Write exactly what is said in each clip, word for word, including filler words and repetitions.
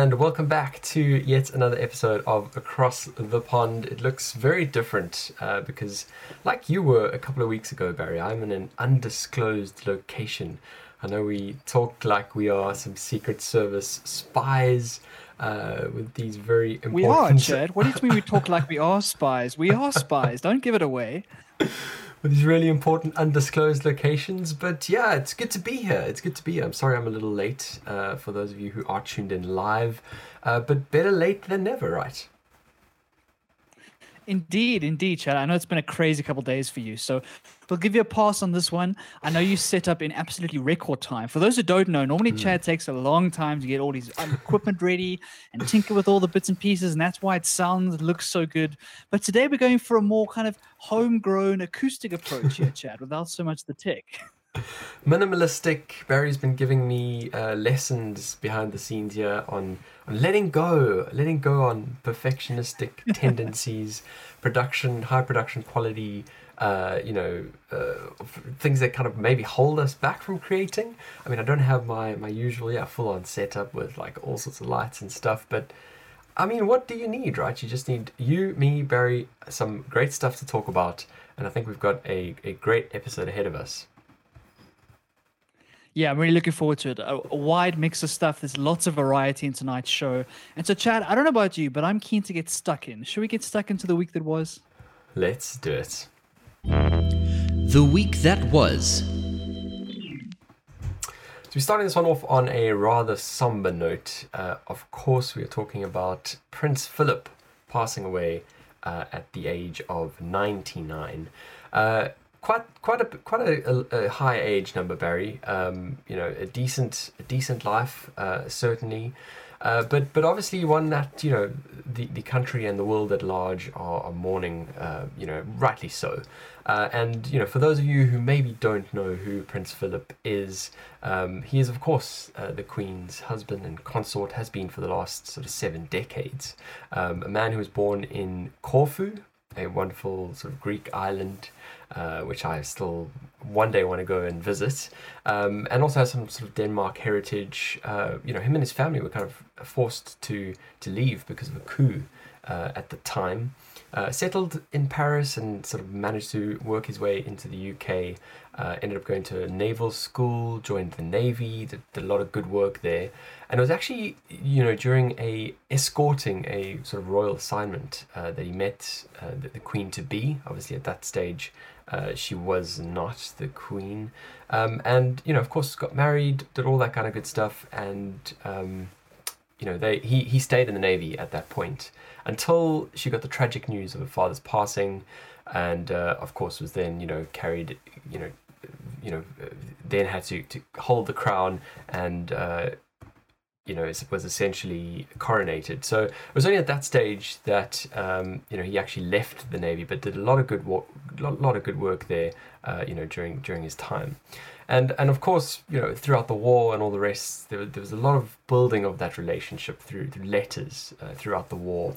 And welcome back to yet another episode of Across the Pond. It looks very different uh, because, like you were a couple of weeks ago, Barry, I'm in an undisclosed location. I know we talk like we are some Secret Service spies uh, with these very important... We are, Chad. What do you mean we talk like we are spies? We are spies. Don't give it away. With these really important undisclosed locations. But yeah, it's good to be here. It's good to be here. I'm sorry I'm a little late uh, for those of you who are tuned in live. Uh, but better late than never, right? Indeed, indeed, Chad. I know it's been a crazy couple of days for you, so we'll give you a pass on this one. I know you set up in absolutely record time. For those who don't know, normally mm. Chad takes a long time to get all his equipment ready and tinker with all the bits and pieces, and that's why it sounds and looks so good. But today we're going for a more kind of homegrown acoustic approach here, Chad, without so much the tech. Minimalistic. Barry's been giving me uh, lessons behind the scenes here on, on letting go, letting go on perfectionistic tendencies, production, high production quality, uh, you know, uh, things that kind of maybe hold us back from creating. I mean, I don't have my, my usual, yeah, full-on setup with like all sorts of lights and stuff, but I mean, what do you need, right? You just need you, me, Barry, some great stuff to talk about, and I think we've got a, a great episode ahead of us. Yeah, I'm really looking forward to it. A, a wide mix of stuff. There's lots of variety in tonight's show. And so, Chad, I don't know about you, but I'm keen to get stuck in. Should we get stuck into the week that was? Let's do it. The week that was. So we're starting this one off on a rather somber note. Uh, of course, we are talking about Prince Philip passing away uh, at the age of ninety-nine. Uh Quite, quite a, quite a, a high age number, Barry. Um, you know, a decent, a decent life, uh, certainly. Uh, but, but obviously one that you know the, the country and the world at large are, are mourning. Uh, you know, rightly so. Uh, and you know, for those of you who maybe don't know who Prince Philip is, um, he is of course uh, the Queen's husband and consort, has been for the last sort of seven decades. Um, a man who was born in Corfu, a wonderful sort of Greek island, uh, which I still one day want to go and visit, um, and also has some sort of Denmark heritage. Uh, you know, him and his family were kind of forced to to leave because of a coup uh, at the time. Uh, settled in Paris and sort of managed to work his way into the U K. Uh, ended up going to a naval school, joined the Navy, did, did a lot of good work there. And it was actually, you know, during a escorting a sort of royal assignment uh, that he met uh, the, the Queen-to-be. Obviously at that stage, uh, she was not the Queen. Um, and, you know, of course, got married, did all that kind of good stuff. And, um, you know, they he, he stayed in the Navy at that point, until she got the tragic news of her father's passing, and uh, of course was then you know carried you know you know then had to, to hold the crown, and uh, you know was essentially coronated. So it was only at that stage that um, you know he actually left the Navy, but did a lot of good work, lot, lot of good work there. Uh, you know during during his time. And and of course, you know, throughout the war and all the rest, there, there was a lot of building of that relationship through, through letters uh, throughout the war,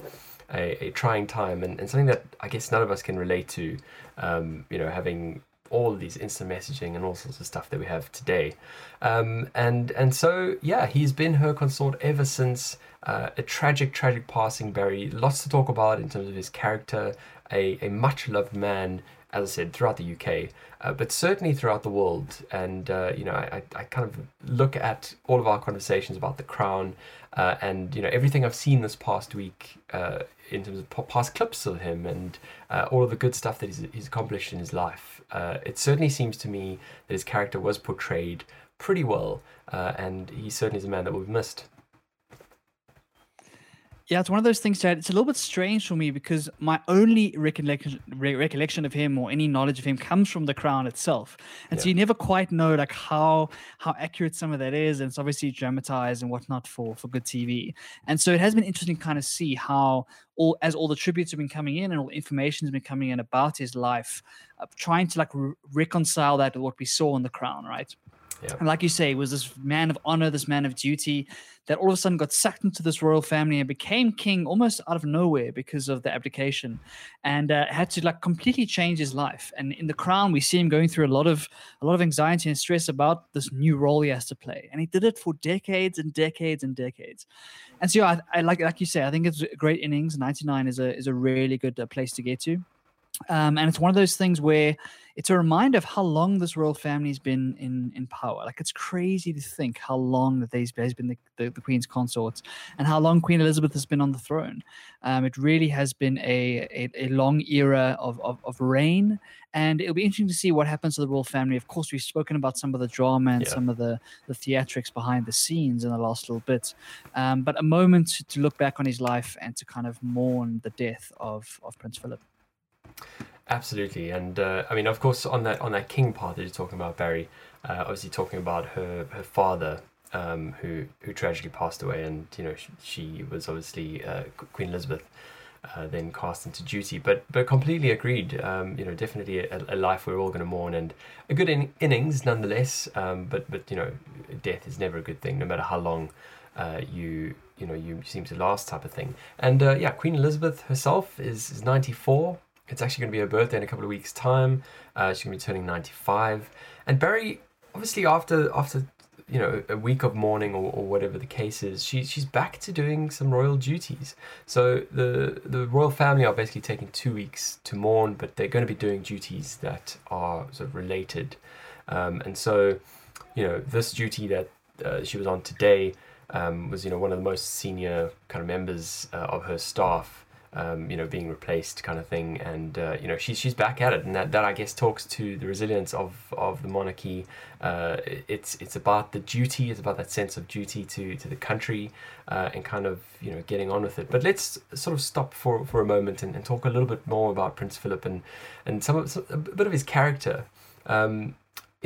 a, a trying time, and, and something that I guess none of us can relate to, um, you know, having all of these instant messaging and all sorts of stuff that we have today. Um, and and so, yeah, he's been her consort ever since. Uh, a tragic, tragic passing, Barry. Lots to talk about in terms of his character, a, a much-loved man, as I said, throughout the U K, uh, but certainly throughout the world. And, uh, you know, I, I kind of look at all of our conversations about the crown uh, and, you know, everything I've seen this past week uh, in terms of past clips of him and uh, all of the good stuff that he's, he's accomplished in his life. Uh, it certainly seems to me that his character was portrayed pretty well, uh, and he certainly is a man that will be missed. Yeah, it's one of those things, Chad. It's a little bit strange for me because my only recollection re- recollection of him or any knowledge of him comes from the crown itself. And yeah. So you never quite know like how how accurate some of that is. And it's obviously dramatized and whatnot for, for good T V. And so it has been interesting to kind of see how all as all the tributes have been coming in and all information has been coming in about his life, uh, trying to like re- reconcile that with what we saw in the crown, right? Yep. And like you say, was this man of honor, this man of duty, that all of a sudden got sucked into this royal family and became king almost out of nowhere because of the abdication, and uh, had to like completely change his life. And in The Crown, we see him going through a lot of a lot of anxiety and stress about this new role he has to play. And he did it for decades and decades and decades. And so, yeah, I, I like like you say, I think it's a great innings. ninety-nine is a is a really good uh, place to get to. Um, and it's one of those things where it's a reminder of how long this royal family's been in, in power. Like, it's crazy to think how long that they've been the, the, the Queen's consorts, and how long Queen Elizabeth has been on the throne. Um, it really has been a a, a long era of, of, of reign, and it'll be interesting to see what happens to the royal family. Of course, we've spoken about some of the drama and yeah. some of the, the theatrics behind the scenes in the last little bit. Um, but a moment to, to look back on his life and to kind of mourn the death of, of Prince Philip. Absolutely, and uh, I mean, of course, on that on that king part that you're talking about, Barry, uh, obviously talking about her her father, um, who who tragically passed away, and you know she, she was obviously uh, Queen Elizabeth, uh, then cast into duty, but but completely agreed, um, you know, definitely a, a life we're all going to mourn, and a good in- innings nonetheless, um, but but you know, death is never a good thing, no matter how long uh, you. you know, you seem to last type of thing. And uh, yeah, Queen Elizabeth herself is, is ninety-four. It's actually going to be her birthday in a couple of weeks' time. Uh, she's going to be turning ninety-five. And Barry, obviously after, after you know, a week of mourning or, or whatever the case is, she, she's back to doing some royal duties. So the the royal family are basically taking two weeks to mourn, but they're going to be doing duties that are sort of related. Um, and so, you know, this duty that uh, she was on today Um, was, you know, one of the most senior kind of members uh, of her staff, um, you know, being replaced kind of thing. And, uh, you know, she's she's back at it. And that, that I guess, talks to the resilience of, of the monarchy. Uh, it's it's about the duty. It's about that sense of duty to, to the country uh, and kind of, you know, getting on with it. But let's sort of stop for, for a moment and, and talk a little bit more about Prince Philip and, and some of, a bit of his character. Um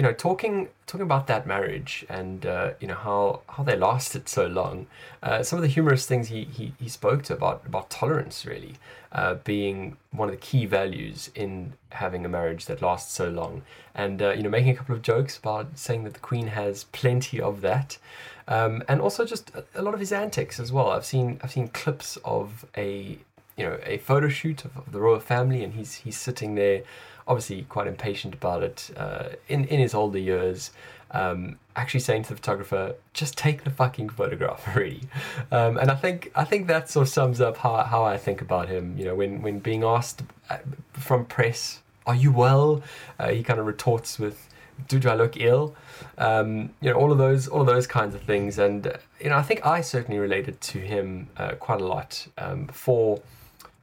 You know, talking talking about that marriage and, uh, you know, how, how they lasted so long, uh, some of the humorous things he, he, he spoke to about, about tolerance, really, uh, being one of the key values in having a marriage that lasts so long. And, uh, you know, making a couple of jokes about saying that the Queen has plenty of that. Um, and also just a, a lot of his antics as well. I've seen I've seen clips of a, you know, a photo shoot of, of the royal family, and he's he's sitting there, obviously quite impatient about it, uh, in, in his older years, um, actually saying to the photographer, just take the fucking photograph already. Um, and I think I think that sort of sums up how, how I think about him. You know, when, when being asked from press, are you well? Uh, he kind of retorts with, do, do I look ill? Um, you know, all of those all of those kinds of things. And, uh, you know, I think I certainly related to him uh, quite a lot um, for...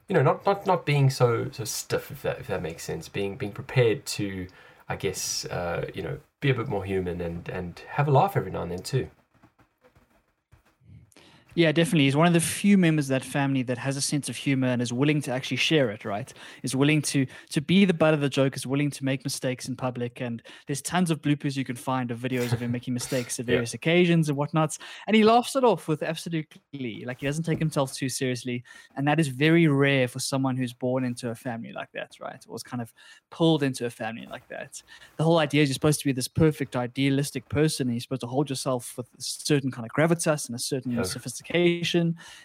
You know, not, not, not being so so stiff, if that if that makes sense. Being being prepared to, I guess, uh, you know, be a bit more human and, and have a laugh every now and then too. Yeah, definitely. He's one of the few members of that family that has a sense of humor and is willing to actually share it, right? Is willing to to be the butt of the joke, is willing to make mistakes in public. And there's tons of bloopers you can find of videos of him making mistakes at various yeah. occasions and whatnot. And he laughs it off with absolute glee. Like, he doesn't take himself too seriously. And that is very rare for someone who's born into a family like that, right? Or was kind of pulled into a family like that. The whole idea is you're supposed to be this perfect, idealistic person. And you're supposed to hold yourself with a certain kind of gravitas and a certain yeah. sophistication.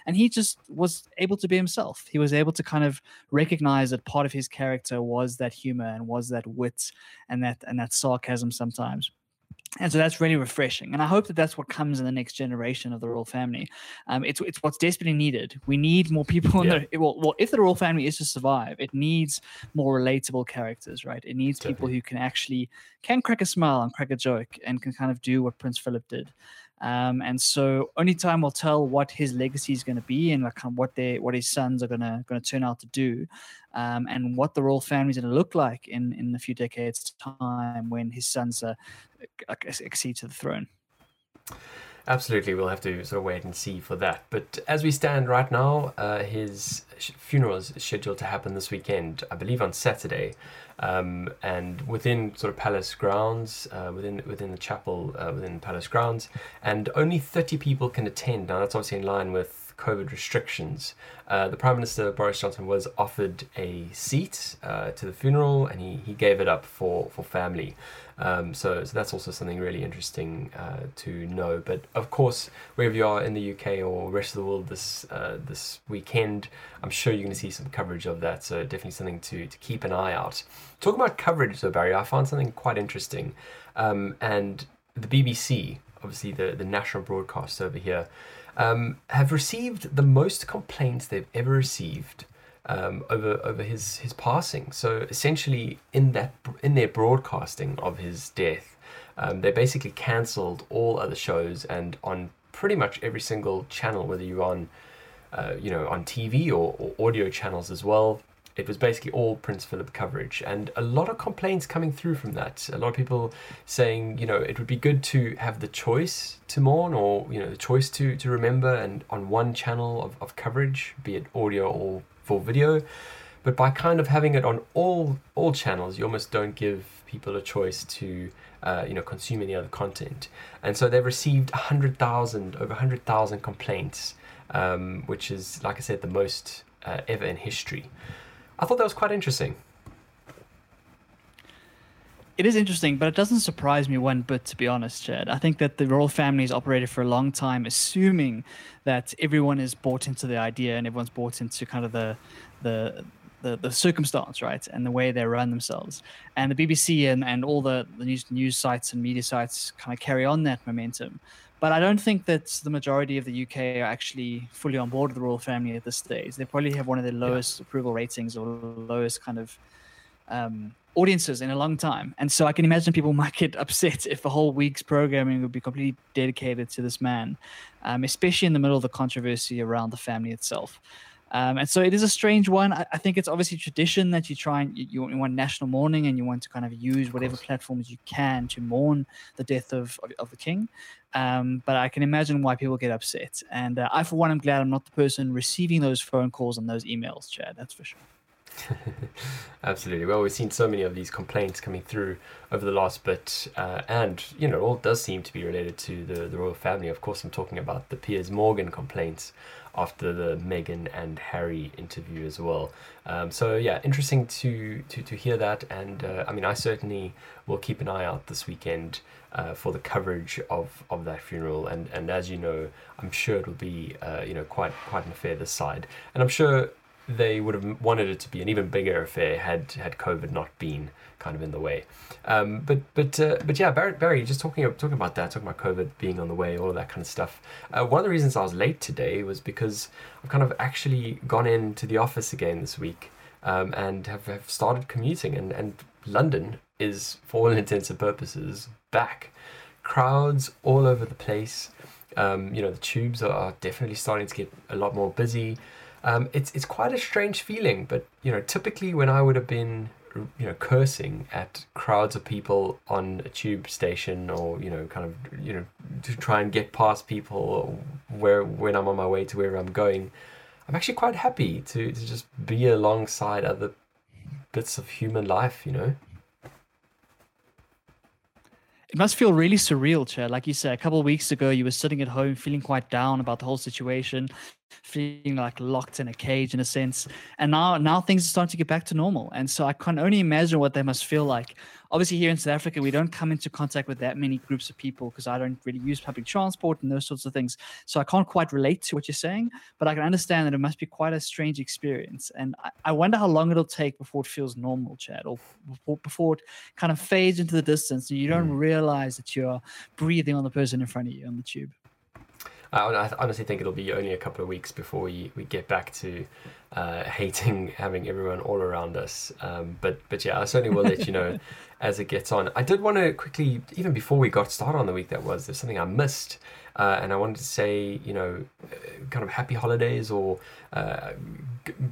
And he just was able to be himself. He was able to kind of recognize that part of his character was that humor and was that wit and that and that sarcasm sometimes. And so that's really refreshing. And I hope that that's what comes in the next generation of the royal family. Um, it's it's what's desperately needed. We need more people. Yeah. In the, well, well, if the royal family is to survive, it needs more relatable characters, right? It needs Definitely. people who can actually can crack a smile and crack a joke and can kind of do what Prince Philip did. Um, and so only time will tell what his legacy is going to be and like kind of what they, what his sons are going to going to turn out to do, um, and what the royal family is going to look like in, in a few decades' time when his sons uh, accede to the throne. Absolutely, we'll have to sort of wait and see for that. But as we stand right now, uh, his funeral is scheduled to happen this weekend, I believe on Saturday, um, and within sort of palace grounds, uh, within within the chapel, uh, within the palace grounds, and only thirty people can attend. Now that's obviously in line with COVID restrictions. Uh, the Prime Minister, Boris Johnson, was offered a seat uh, to the funeral, and he, he gave it up for, for family. Um, so, so that's also something really interesting uh, to know. But of course, wherever you are in the U K or rest of the world this uh, this weekend, I'm sure you're going to see some coverage of that. So definitely something to, to keep an eye out. Talking about coverage, though, Barry, I found something quite interesting. Um, and the B B C, obviously the, the national broadcaster over here, um, have received the most complaints they've ever received Um, over over his, his passing. So essentially, in that in their broadcasting of his death, um, they basically cancelled all other shows, and on pretty much every single channel, whether you're on, uh, you know, on T V or, or audio channels as well, it was basically all Prince Philip coverage, and a lot of complaints coming through from that. A lot of people saying, you know, it would be good to have the choice to mourn, or, you know, the choice to to remember, and on one channel of, of coverage, be it audio or video. But by kind of having it on all all channels, you almost don't give people a choice to uh, you know consume any other content. And so they've received one hundred thousand over one hundred thousand complaints, um, which is, like I said, the most uh, ever in history. I thought that was quite interesting. It is interesting, but it doesn't surprise me one bit, to be honest, Chad. I think that the royal family has operated for a long time, assuming that everyone is bought into the idea and everyone's bought into kind of the the the, the circumstance, right, and the way they run themselves. And the B B C and, and all the, the news, news sites and media sites kind of carry on that momentum. But I don't think that the majority of the U K are actually fully on board with the royal family at this stage. They probably have one of the lowest yeah. approval ratings or lowest kind of... Um, audiences in a long time, and so I can imagine people might get upset if a whole week's programming would be completely dedicated to this man, um, especially in the middle of the controversy around the family itself. Um, and so it is a strange one. I, I think it's obviously tradition that you try and you, you want national mourning, and you want to kind of use whatever platforms you can to mourn the death of of, of the king. Um, but I can imagine why people get upset. And uh, I, for one, I'm glad I'm not the person receiving those phone calls and those emails, Chad. That's for sure. Absolutely. Well, we've seen so many of these complaints coming through over the last bit, uh, and you know, it all does seem to be related to the, the royal family. Of course, I'm talking about the Piers Morgan complaints after the Meghan and Harry interview as well. Um, so yeah, interesting to to, to hear that, and uh, I mean, I certainly will keep an eye out this weekend uh, for the coverage of, of that funeral, and, and as you know, I'm sure it'll be uh, you know quite quite an affair this side, and I'm sure they would have wanted it to be an even bigger affair had, had COVID not been kind of in the way. Um, but but uh, but yeah, Barry, Barry, just talking talking about that, talking about COVID being on the way, all of that kind of stuff. Uh, one of the reasons I was late today was because I've kind of actually gone into the office again this week um, and have, have started commuting. And, and London is, for all intents and purposes, back. Crowds all over the place. Um, you know, the tubes are, are definitely starting to get a lot more busy. Um, it's it's quite a strange feeling, but you know, typically when I would have been, you know, cursing at crowds of people on a tube station, or you know, kind of you know, to try and get past people, or where when I'm on my way to where I'm going, I'm actually quite happy to, to just be alongside other bits of human life, you know. It must feel really surreal, Chad. Like you said, a couple of weeks ago, you were sitting at home feeling quite down about the whole situation, feeling like locked in a cage in a sense. And now now things are starting to get back to normal. And so I can only imagine what they must feel like. Obviously, here in South Africa, we don't come into contact with that many groups of people because I don't really use public transport and those sorts of things. So I can't quite relate to what you're saying, but I can understand that it must be quite a strange experience. And I, I wonder how long it'll take before it feels normal, Chad, or before, before it kind of fades into the distance and you don't mm. realize that you're breathing on the person in front of you on the tube. I honestly think it'll be only a couple of weeks before we, we get back to uh, hating having everyone all around us. Um, but but yeah, I certainly will let you know as it gets on. I did want to quickly, even before we got started on the week that was, there's something I missed. Uh, and I wanted to say, you know, kind of happy holidays, or uh,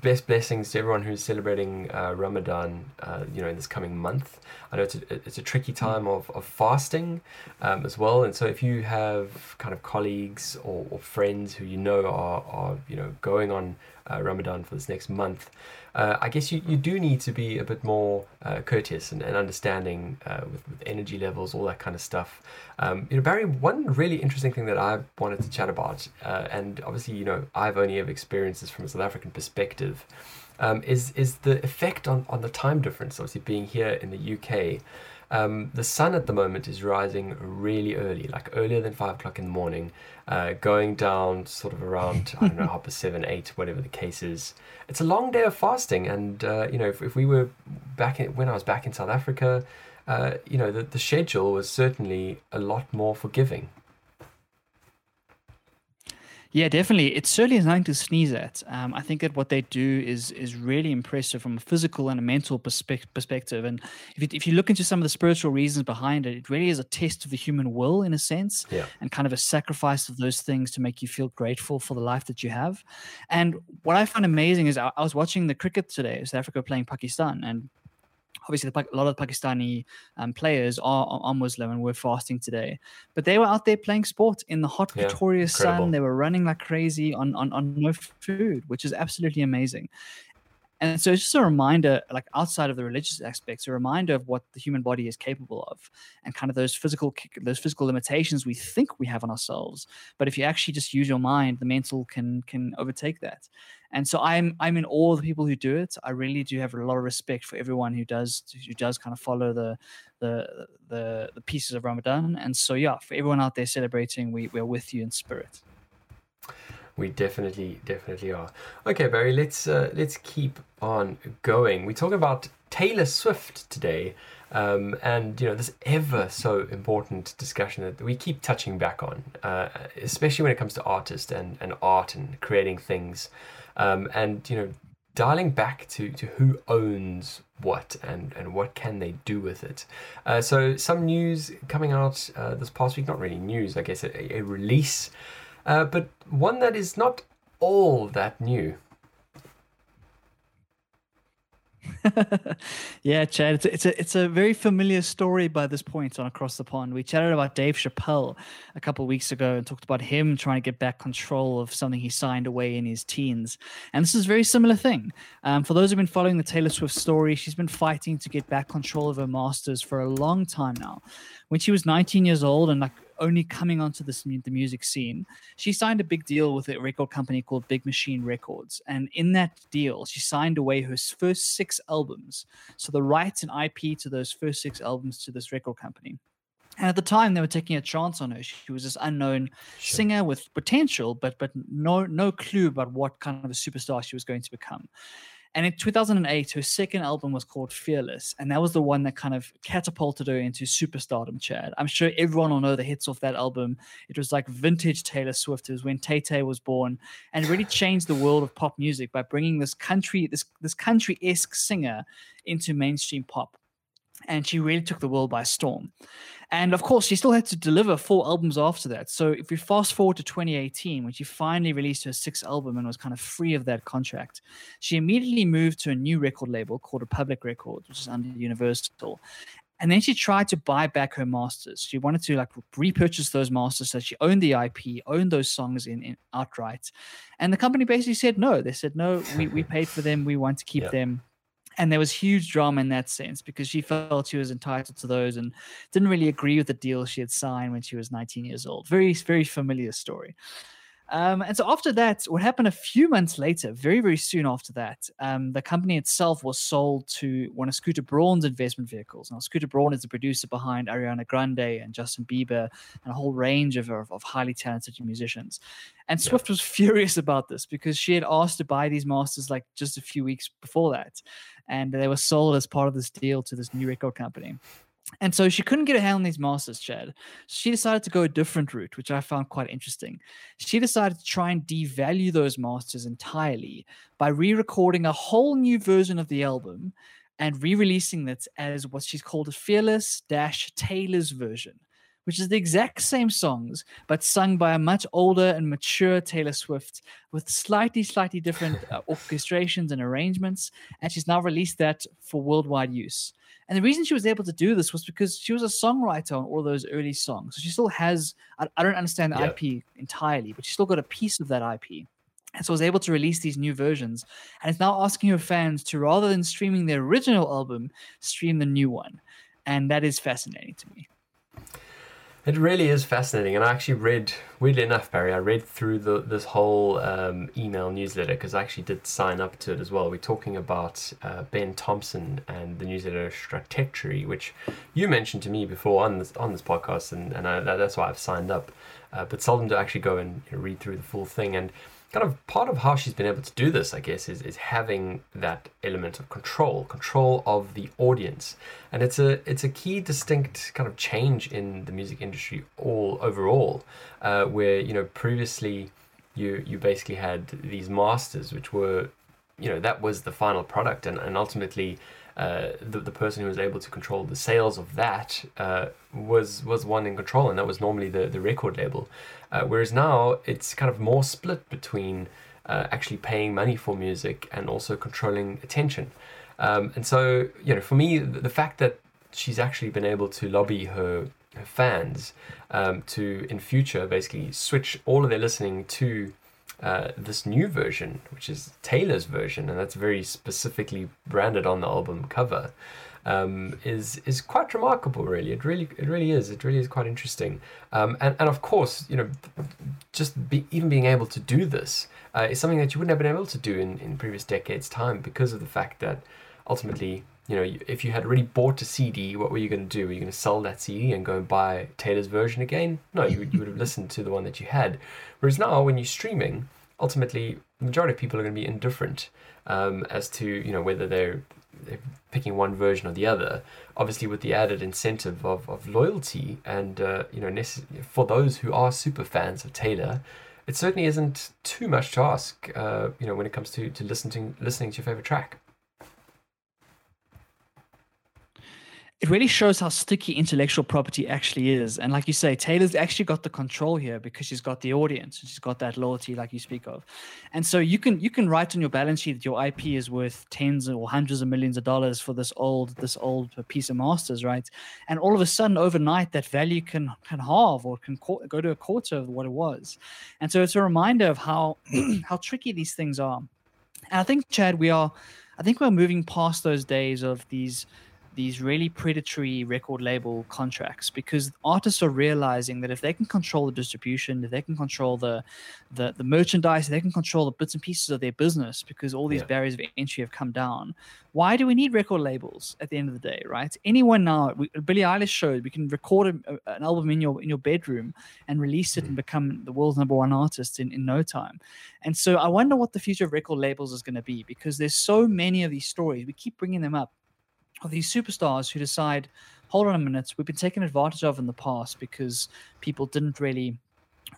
best blessings to everyone who's celebrating uh, Ramadan, uh, you know, in this coming month. I know it's a, it's a tricky time of, of fasting um, as well. And so if you have kind of colleagues or, or friends who you know are, are you know, going on uh, Ramadan for this next month, uh, I guess you, you do need to be a bit more uh, courteous and, and understanding uh, with, with energy levels, all that kind of stuff. Um, you know, Barry, one really interesting thing that I wanted to chat about, uh, and obviously, you know, I've only ever experienced this from a South African perspective, um, is is the effect on, on the time difference, obviously being here in the U K. Um, the sun at the moment is rising really early, like earlier than five o'clock in the morning, uh, going down sort of around, I don't know, half past seven, eight, whatever the case is. It's a long day of fasting. And, uh, you know, if, if we were back in, when I was back in South Africa, uh, you know, the, the schedule was certainly a lot more forgiving. Yeah, definitely. It's certainly nothing to sneeze at. Um, I think that what they do is is really impressive from a physical and a mental perspe- perspective. And if you, if you look into some of the spiritual reasons behind it, it really is a test of the human will in a sense, yeah. and kind of a sacrifice of those things to make you feel grateful for the life that you have. And what I found amazing is I, I was watching the cricket today, South Africa playing Pakistan, and obviously, a lot of Pakistani um, players are, are Muslim and were fasting today. But they were out there playing sport in the hot, yeah, Victoria's sun. They were running like crazy on, on, on no food, which is absolutely amazing. And so it's just a reminder, like outside of the religious aspects, a reminder of what the human body is capable of and kind of those physical those physical limitations we think we have on ourselves. But if you actually just use your mind, the mental can can overtake that. And so I'm I'm in awe of the people who do it. I really do have a lot of respect for everyone who does who does kind of follow the the the, the pieces of Ramadan. And so, yeah, for everyone out there celebrating, we, we're with you in spirit. We definitely, definitely are. Okay, Barry, let's uh, let's keep on going. We're talking about Taylor Swift today, um, and you know this ever so important discussion that we keep touching back on, uh, especially when it comes to artists and, and art and creating things, um, and you know dialing back to to who owns what and, and what can they do with it. Uh, so some news coming out uh, this past week, not really news, I guess, a, a release. Uh, but one that is not all that new. Yeah, Chad, it's a, it's a it's a very familiar story by this point on Across the Pond. We chatted about Dave Chappelle a couple of weeks ago and talked about him trying to get back control of something he signed away in his teens. And this is a very similar thing. Um, for those who've been following the Taylor Swift story, she's been fighting to get back control of her masters for a long time now. When she was nineteen years old and like only coming onto this, the music scene, she signed a big deal with a record company called Big Machine Records. And in that deal, she signed away her first six albums. So the rights and I P to those first six albums to this record company. And at the time, they were taking a chance on her. She was this unknown sure. singer with potential, but but no no clue about what kind of a superstar she was going to become. And in two thousand eight, her second album was called Fearless, and that was the one that kind of catapulted her into superstardom, Chad. I'm sure everyone will know the hits off that album. It was like vintage Taylor Swift. It was when Tay Tay was born, and really changed the world of pop music by bringing this country, this this country-esque singer into mainstream pop. And she really took the world by storm. And of course, she still had to deliver four albums after that. So if we fast forward to twenty eighteen, when she finally released her sixth album and was kind of free of that contract, she immediately moved to a new record label called Republic Records, which is under Universal. And then she tried to buy back her masters. She wanted to like repurchase those masters so she owned the I P, owned those songs in, in outright. And the company basically said no. They said, no, we, we paid for them. We want to keep yeah. them. And there was huge drama in that sense because she felt she was entitled to those and didn't really agree with the deal she had signed when she was nineteen years old. Very, very familiar story. Um, and so after that, what happened a few months later, very, very soon after that, um, the company itself was sold to one of Scooter Braun's investment vehicles. Now, Scooter Braun is the producer behind Ariana Grande and Justin Bieber and a whole range of, of, of highly talented musicians. And Swift yeah. was furious about this because she had asked to buy these masters like just a few weeks before that. And they were sold as part of this deal to this new record company. And so she couldn't get a hand on these masters, Chad. She decided to go a different route, which I found quite interesting. She decided to try and devalue those masters entirely by re-recording a whole new version of the album and re-releasing that as what she's called a Fearless-Taylor's version, which is the exact same songs, but sung by a much older and mature Taylor Swift with slightly, slightly different uh, orchestrations and arrangements. And she's now released that for worldwide use. And the reason she was able to do this was because she was a songwriter on all those early songs. So she still has, I, I don't understand the yeah. I P entirely, but she still got a piece of that I P. And so I was able to release these new versions. And it's now asking your fans to, rather than streaming the original album, stream the new one. And that is fascinating to me. It really is fascinating. And I actually read, weirdly enough, Barry, I read through the, this whole um, email newsletter, because I actually did sign up to it as well. We're talking about uh, Ben Thompson and the newsletter Stratechery, which you mentioned to me before on this on this podcast, and, and I, that's why I've signed up. Uh, but seldom to actually go and read through the full thing. And kind of part of how she's been able to do this, I guess, is, is having that element of control, control of the audience. And it's a it's a key distinct kind of change in the music industry all overall, uh, where, you know, previously you you basically had these masters, which were, you know, that was the final product. And, and ultimately, uh, the, the person who was able to control the sales of that uh, was was one in control, and that was normally the, the record label. Uh, whereas now it's kind of more split between uh, actually paying money for music and also controlling attention. Um, and so, you know, for me, the, the fact that she's actually been able to lobby her, her fans um, to, in future, basically switch all of their listening to uh, this new version, which is Taylor's version, and that's very specifically branded on the album cover, um, is is quite remarkable, really. It really, it really is. It really is quite interesting. Um, and, and of course, you know, just be, even being able to do this uh, is something that you wouldn't have been able to do in, in previous decades' time, because of the fact that ultimately, you know, if you had already bought a C D, what were you going to do? Were you going to sell that C D and go and buy Taylor's version again? No, you would, you would have listened to the one that you had. Whereas now, when you're streaming, ultimately, the majority of people are going to be indifferent um, as to, you know, whether they're they're picking one version or the other, obviously with the added incentive of, of loyalty. And, uh, you know, for those who are super fans of Taylor, it certainly isn't too much to ask, uh, you know, when it comes to, to listening, to listening to your favorite track. It really shows how sticky intellectual property actually is. And like you say, Taylor's actually got the control here, because she's got the audience. She's got that loyalty like you speak of. And so you can you can write on your balance sheet that your I P is worth tens or hundreds of millions of dollars for this old this old piece of masters, right? And all of a sudden, overnight, that value can, can halve or can co- go to a quarter of what it was. And so it's a reminder of how how tricky these things are. And I think, Chad, we are, I think we're moving past those days of these... these really predatory record label contracts, because artists are realizing that if they can control the distribution, if they can control the the, the merchandise, if they can control the bits and pieces of their business, because all these yeah. barriers of entry have come down. Why do we need record labels at the end of the day, right? Anyone now, we, Billie Eilish showed, we can record a, an album in your in your bedroom and release it and become the world's number one artist in, in no time. And so I wonder what the future of record labels is going to be, because there's so many of these stories. We keep bringing them up. Of these superstars who decide, hold on a minute, we've been taken advantage of in the past because people didn't really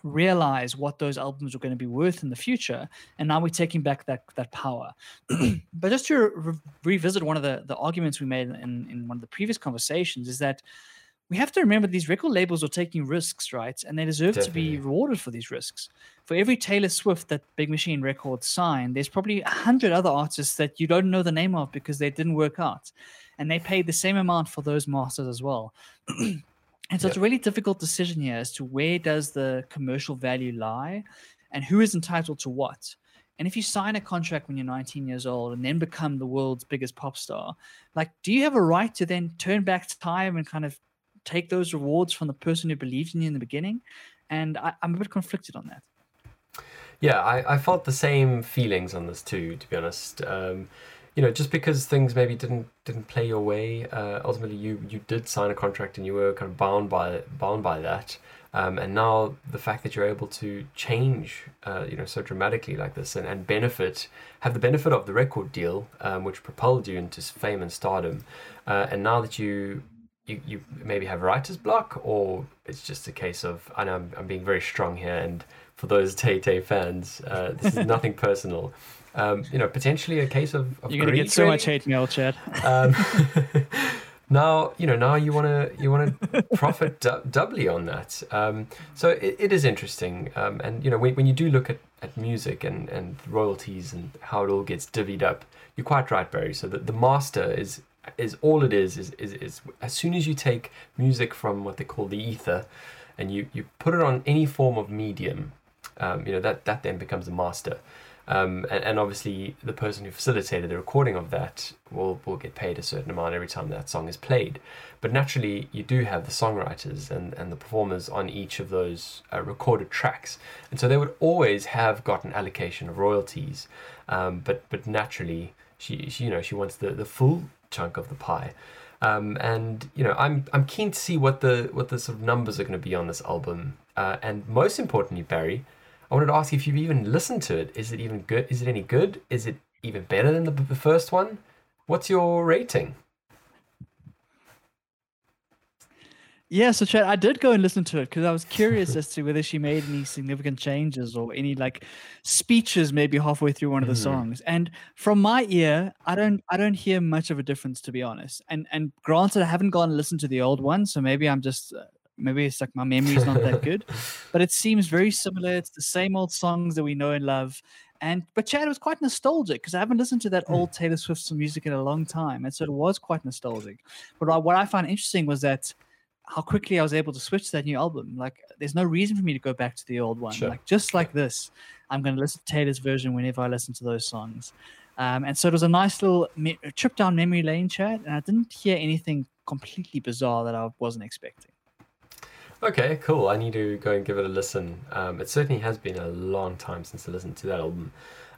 realize what those albums were going to be worth in the future, and now we're taking back that that power. But just to re- revisit one of the, the arguments we made in, in one of the previous conversations is that we have to remember these record labels are taking risks, right? And they deserve Definitely. to be rewarded for these risks. For every Taylor Swift that Big Machine Records signed, there's probably one hundred other artists that you don't know the name of because they didn't work out. And they paid the same amount for those masters as well. And so yeah. it's a really difficult decision here as to where does the commercial value lie and who is entitled to what. And if you sign a contract when you're nineteen years old and then become the world's biggest pop star, like, do you have a right to then turn back time and kind of take those rewards from the person who believed in you in the beginning? And I, I'm a bit conflicted on that. Yeah, I, I felt the same feelings on this too, to be honest. Um, you know, just because things maybe didn't didn't play your way, uh, ultimately you, you did sign a contract and you were kind of bound by bound by that. Um, and now the fact that you're able to change, uh, you know, so dramatically like this and, and benefit, have the benefit of the record deal, um, which propelled you into fame and stardom. Uh, and now that you... You, you maybe have writer's block, or it's just a case of, I know I'm, I'm being very strong here, and for those Tay Tay fans, uh, this is nothing personal. Um, you know, potentially a case of, of you're going to get so much hate mail, Chad. Um, now you know. Now you want to you want to profit du- doubly on that. Um, so it, it is interesting, um, and you know, when, when you do look at, at music and, and royalties and how it all gets divvied up, you're quite right, Barry. So the, the master is. is all it is, is is is as soon as you take music from what they call the ether and you, you put it on any form of medium, um, you know, that, that then becomes a master. Um, and, and obviously the person who facilitated the recording of that will, will get paid a certain amount every time that song is played. But naturally, you do have the songwriters and, and the performers on each of those uh, recorded tracks. And so they would always have gotten allocation of royalties. Um, but, but naturally, she, she, you know, she wants the, the full chunk of the pie. Um, and, you know, I'm I'm keen to see what the, what the sort of numbers are going to be on this album. Uh, and most importantly, Barry, I wanted to ask you if you've even listened to it. Is it even good? Is it any good? Is it even better than the, the first one? What's your rating? Yeah, so Chad, I did go and listen to it because I was curious as to whether she made any significant changes or any like speeches maybe halfway through one of the mm. songs. And from my ear, I don't I don't hear much of a difference, to be honest. And and granted, I haven't gone and listened to the old one, so maybe I'm just. Uh, Maybe it's like my memory's not that good, but it seems very similar. It's the same old songs that we know and love. And but Chad, it was quite nostalgic because I haven't listened to that old Taylor Swift's music in a long time. And so it was quite nostalgic. But what I found interesting was that how quickly I was able to switch to that new album. Like there's no reason for me to go back to the old one. Sure. Like just like this, I'm going to listen to Taylor's version whenever I listen to those songs. Um, and so it was a nice little me- trip down memory lane, Chad. And I didn't hear anything completely bizarre that I wasn't expecting. Okay, cool. I need to go and give it a listen. Um, it certainly has been a long time since I listened to that album,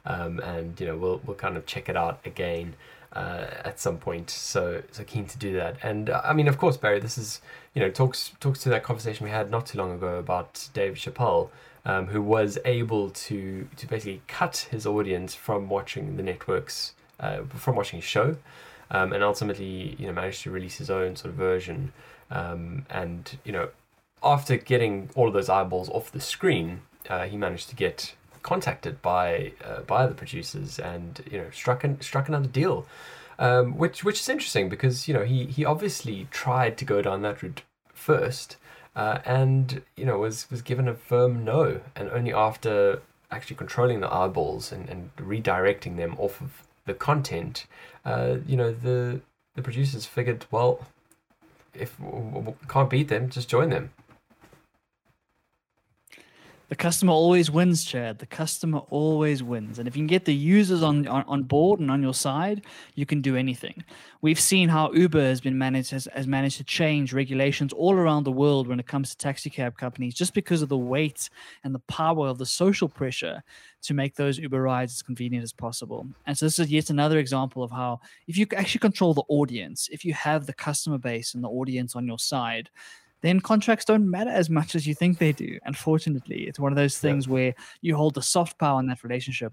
um, and you know we'll we'll kind of check it out again uh, at some point. So so keen to do that. And uh, I mean, of course, Barry, this is you know talks talks to that conversation we had not too long ago about David Chappelle, um, who was able to to basically cut his audience from watching the networks, uh, from watching his show, um, and ultimately you know managed to release his own sort of version, um, and you know. After getting all of those eyeballs off the screen, uh, he managed to get contacted by uh, by the producers and you know struck an, struck another deal, um, which which is interesting because you know he he obviously tried to go down that route first, uh, and you know was was given a firm no, and only after actually controlling the eyeballs and, and redirecting them off of the content, uh, you know the the producers figured, well, if we can't beat them, just join them. The customer always wins, Chad. The customer always wins. And if you can get the users on, on, on board and on your side, you can do anything. We've seen how Uber has been managed has, has managed to change regulations all around the world when it comes to taxi cab companies just because of the weight and the power of the social pressure to make those Uber rides as convenient as possible. And so this is yet another example of how if you actually control the audience, if you have the customer base and the audience on your side, then contracts don't matter as much as you think they do. Unfortunately, it's one of those things yeah. where you hold the soft power in that relationship.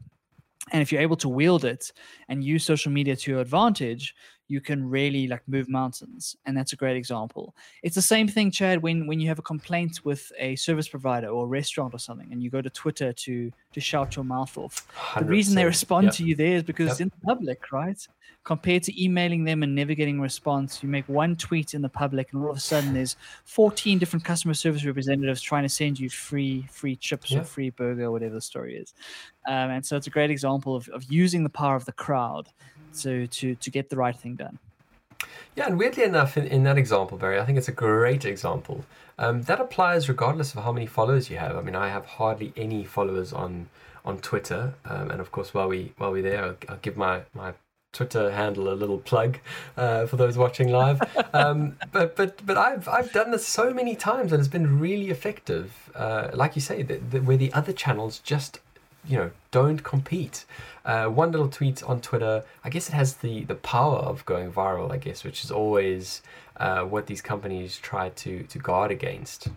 And if you're able to wield it and use social media to your advantage, you can really like move mountains. And that's a great example. It's the same thing, Chad, when, when you have a complaint with a service provider or a restaurant or something, and you go to Twitter to, to shout your mouth off. one hundred percent. The reason they respond yep. to you there is because yep. it's in the public, right? Compared to emailing them and never getting a response, you make one tweet in the public and all of a sudden there's fourteen different customer service representatives trying to send you free free chips yeah. or free burger or whatever the story is. Um, and so it's a great example of, of using the power of the crowd to, to, to get the right thing done. Yeah, and weirdly enough, in, in that example, Barry, I think it's a great example. Um, that applies regardless of how many followers you have. I mean, I have hardly any followers on on Twitter. Um, and of course, while, we, while we're there, I'll, I'll give my... my Twitter handle a little plug uh, for those watching live, um, but but but I've I've done this so many times and it's been really effective. Uh, like you say, that where the other channels just you know don't compete. Uh, one little tweet on Twitter, I guess it has the the power of going viral. I guess which is always uh, what these companies try to to guard against.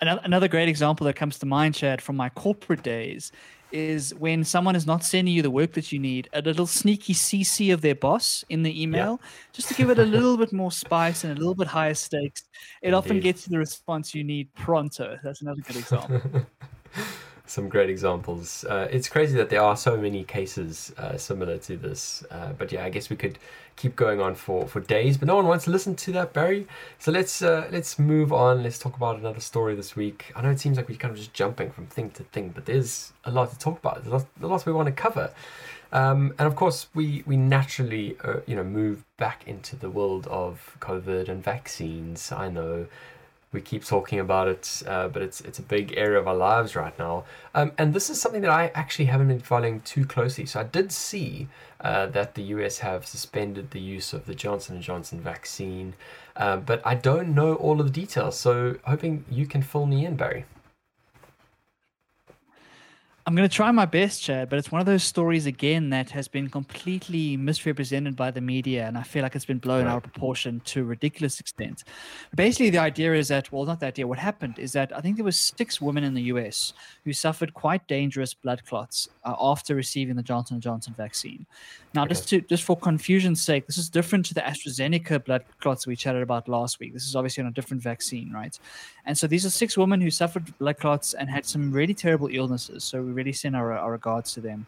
Another great example that comes to mind, Chad, from my corporate days is when someone is not sending you the work that you need, a little sneaky C C of their boss in the email, yeah. just to give it a little bit more spice and a little bit higher stakes. It Indeed. Often gets you the response you need pronto. That's another good example. Some great examples. Uh, it's crazy that there are so many cases uh, similar to this. Uh, but yeah, I guess we could keep going on for, for days, but no one wants to listen to that, Barry. So let's uh, let's move on. Let's talk about another story this week. I know it seems like we're kind of just jumping from thing to thing, but there's a lot to talk about. There's a lot, a lot we want to cover. Um, and of course, we we naturally uh, you know move back into the world of COVID and vaccines. I know We keep talking about it, uh, but it's it's a big area of our lives right now. Um, and this is something that I actually haven't been following too closely. So I did see uh, that the U S have suspended the use of the Johnson and Johnson vaccine, uh, but I don't know all of the details. So hoping you can fill me in, Barry. I'm going to try my best, Chad, but it's one of those stories, again, that has been completely misrepresented by the media, and I feel like it's been blown out of proportion to a ridiculous extent. Basically, the idea is that, well, not the idea, what happened is that I think there were six women in the U S who suffered quite dangerous blood clots uh, after receiving the Johnson and Johnson vaccine. Now, okay. just to just for confusion's sake, this is different to the AstraZeneca blood clots we chatted about last week. This is obviously on a different vaccine, right? And so these are six women who suffered blood clots and had some really terrible illnesses. So we really send our, our regards to them.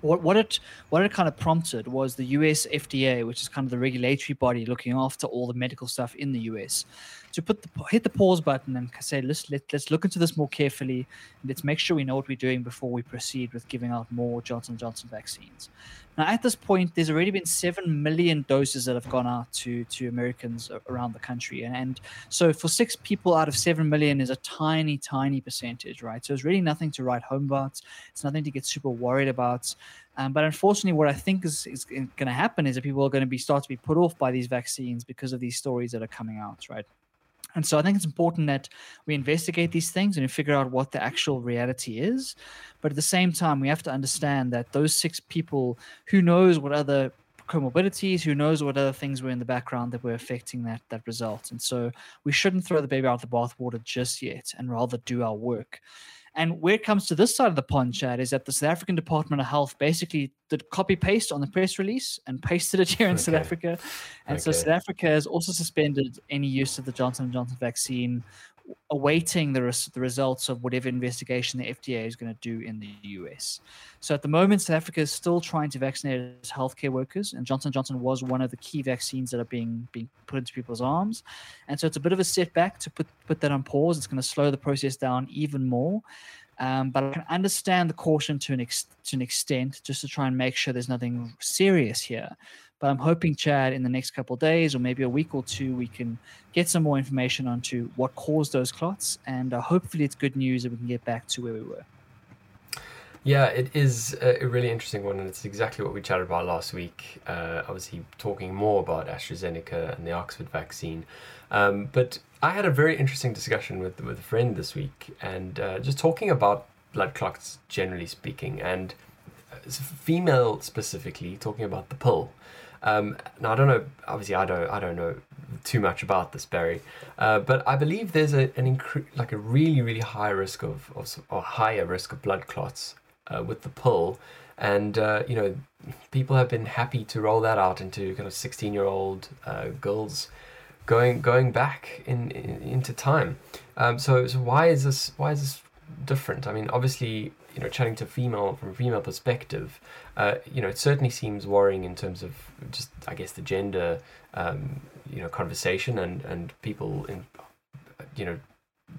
What, what it what it kind of prompted was the U S F D A, which is kind of the regulatory body looking after all the medical stuff in the U S, to put the, hit the pause button and say, let's let, let's look into this more carefully. Let's make sure we know what we're doing before we proceed with giving out more Johnson and Johnson vaccines. Now, at this point, there's already been seven million doses that have gone out to, to Americans around the country. And, and so for six people out of seven million is a tiny, tiny percentage, right? So it's really nothing to write home about. It's nothing to get super worried about. Um, but unfortunately, what I think is, is going to happen is that people are going to be start to be put off by these vaccines because of these stories that are coming out, right? And so I think it's important that we investigate these things and figure out what the actual reality is. But at the same time, we have to understand that those six people, who knows what other comorbidities, who knows what other things were in the background that were affecting that that result. And so we shouldn't throw the baby out of the bathwater just yet, and rather do our work. And where it comes to this side of the pond, Chad, is that the South African Department of Health basically did copy-paste on the press release and pasted it here in okay. South Africa. And okay. so South Africa has also suspended any use of the Johnson and Johnson vaccine, awaiting the, res- the results of whatever investigation the F D A is going to do in the U S. So at the moment, South Africa is still trying to vaccinate its healthcare workers, and Johnson and Johnson was one of the key vaccines that are being being put into people's arms. And so it's a bit of a setback to put, put that on pause. It's going to slow the process down even more. Um, but I can understand the caution to an ex- to an extent, just to try and make sure there's nothing serious here. But I'm hoping, Chad, in the next couple of days or maybe a week or two, we can get some more information onto what caused those clots, and uh, hopefully it's good news that we can get back to where we were. Yeah, it is a really interesting one, and it's exactly what we chatted about last week. Uh, obviously, talking more about AstraZeneca and the Oxford vaccine. Um, but I had a very interesting discussion with with a friend this week, and uh, just talking about blood clots generally speaking, and female specifically, talking about the pill. Um, now, I don't know, obviously I don't I don't know too much about this, Barry, uh, but I believe there's a, an incre- like a really, really high risk of, of or higher risk of blood clots uh, with the pill. And, uh, you know, people have been happy to roll that out into kind of sixteen-year-old uh, girls going going back in, in into time. Um, so, so why is this why is this different? I mean, obviously, you know, chatting to female from a female perspective, uh, you know, it certainly seems worrying in terms of just, I guess, the gender, um, you know, conversation and, and people in, you know,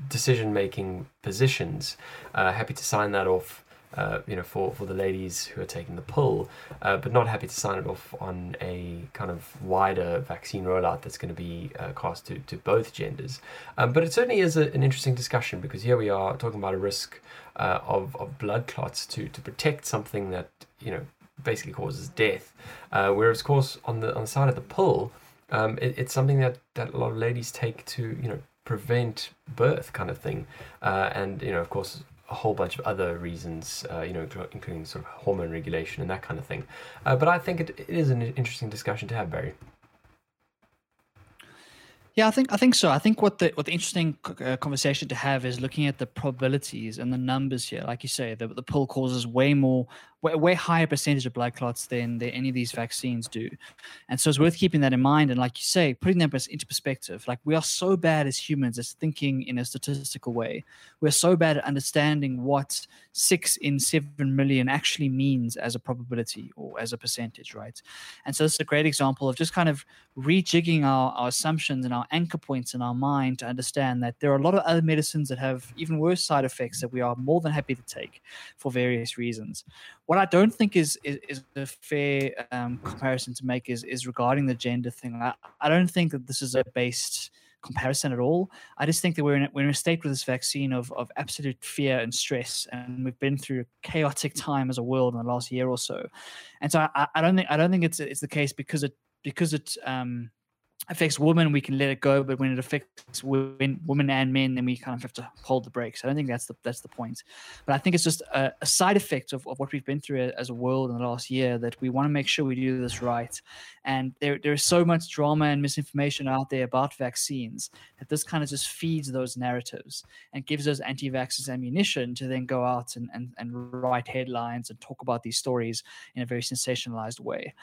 decision-making positions. Uh, happy to sign that off, uh, you know, for, for the ladies who are taking the pill, uh, but not happy to sign it off on a kind of wider vaccine rollout that's going to be uh, cast to, to both genders. Um, but it certainly is a, an interesting discussion, because here we are talking about a risk Uh, of, of blood clots to, to protect something that, you know, basically causes death. Uh, whereas, of course, on the on the side of the pill, um, it, it's something that, that a lot of ladies take to, you know, prevent birth kind of thing. Uh, and, you know, of course, a whole bunch of other reasons, uh, you know, including sort of hormone regulation and that kind of thing. Uh, but I think it, it is an interesting discussion to have, Barry. Yeah, I think I think so. I think what the what the interesting uh, conversation to have is looking at the probabilities and the numbers here. Like you say, the, the pill causes way more, way, way higher percentage of blood clots than, than any of these vaccines do. And so it's worth keeping that in mind. And like you say, putting that into perspective, like we are so bad as humans as thinking in a statistical way. We're so bad at understanding what six in seven million actually means as a probability or as a percentage, right? And so this is a great example of just kind of rejigging our, our assumptions and our anchor points in our mind to understand that there are a lot of other medicines that have even worse side effects that we are more than happy to take for various reasons. What I don't think is is, is a fair um, comparison to make is, is regarding the gender thing. I, I don't think that this is a based comparison at all. I just think that we're in a, we're in a state with this vaccine of of absolute fear and stress, and we've been through a chaotic time as a world in the last year or so. And so I, I don't think I don't think it's it's the case because it because it um, affects women we can let it go, but when it affects women, women and men, then we kind of have to hold the brakes. I don't think that's the that's the point. But I think it's just a, a side effect of, of what we've been through as a world in the last year, that we want to make sure we do this right. And there there is so much drama and misinformation out there about vaccines that this kind of just feeds those narratives and gives those anti-vaxxers ammunition to then go out and, and, and write headlines and talk about these stories in a very sensationalized way.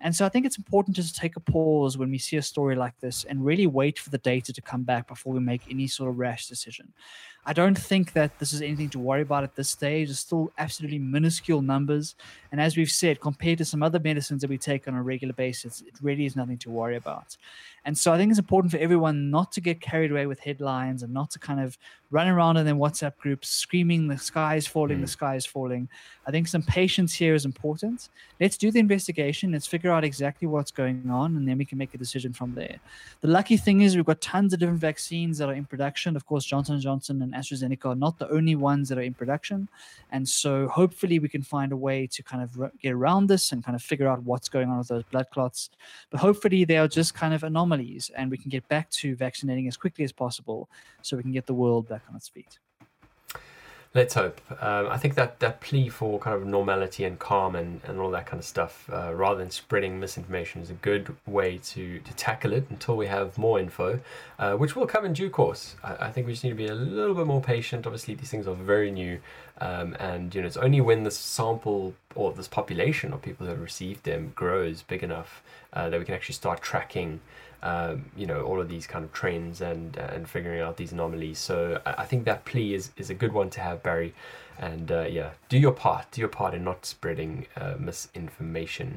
And so I think it's important to just take a pause when we see a story like this and really wait for the data to come back before we make any sort of rash decision. I don't think that this is anything to worry about at this stage. It's still absolutely minuscule numbers. And as we've said, compared to some other medicines that we take on a regular basis, it really is nothing to worry about. And so I think it's important for everyone not to get carried away with headlines and not to kind of run around in their WhatsApp groups screaming, the sky is falling, the sky is falling. I think some patience here is important. Let's do the investigation. Let's figure out exactly what's going on, and then we can make a decision from there. The lucky thing is we've got tons of different vaccines that are in production. Of course, Johnson and Johnson and AstraZeneca are not the only ones that are in production. And so hopefully we can find a way to kind of get around this and kind of figure out what's going on with those blood clots. But hopefully they are just kind of anomalies, and we can get back to vaccinating as quickly as possible so we can get the world back on its feet. Let's hope. Um, I think that, that plea for kind of normality and calm and, and all that kind of stuff, uh, rather than spreading misinformation, is a good way to, to tackle it until we have more info, uh, which will come in due course. I, I think we just need to be a little bit more patient. Obviously, these things are very new. Um, and, you know, it's only when this sample or this population of people who have received them grows big enough uh, that we can actually start tracking Um, you know, all of these kind of trends and and figuring out these anomalies. So I think that plea is, is a good one to have, Barry. And uh, yeah, do your part, do your part in not spreading uh, misinformation.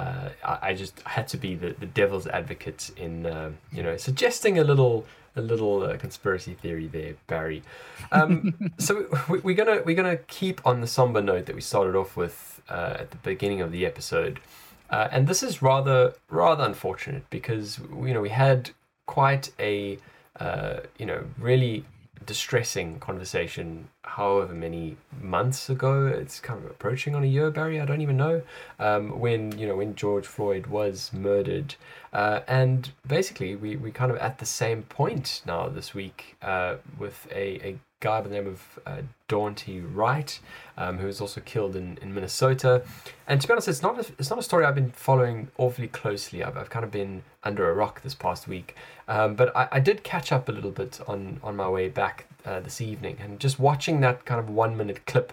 Uh, I, I just had to be the, the devil's advocate in, uh, you know, suggesting a little a little uh, conspiracy theory there, Barry. Um, so we, we're gonna we're gonna keep on the somber note that we started off with uh, at the beginning of the episode. Uh, and this is rather rather unfortunate because, you know, we had quite a, uh, you know, really distressing conversation however many months ago. It's kind of approaching on a year, Barry, I don't even know, um, when, you know, when George Floyd was murdered. Uh, and basically we, we kind of at the same point now this week uh, with a, a guy by the name of uh, Daunte Wright, um, who was also killed in, in Minnesota. And to be honest, it's not a, it's not a story I've been following awfully closely. I've, I've kind of been under a rock this past week. Um, but I, I did catch up a little bit on, on my way back uh, this evening, and just watching that kind of one minute clip,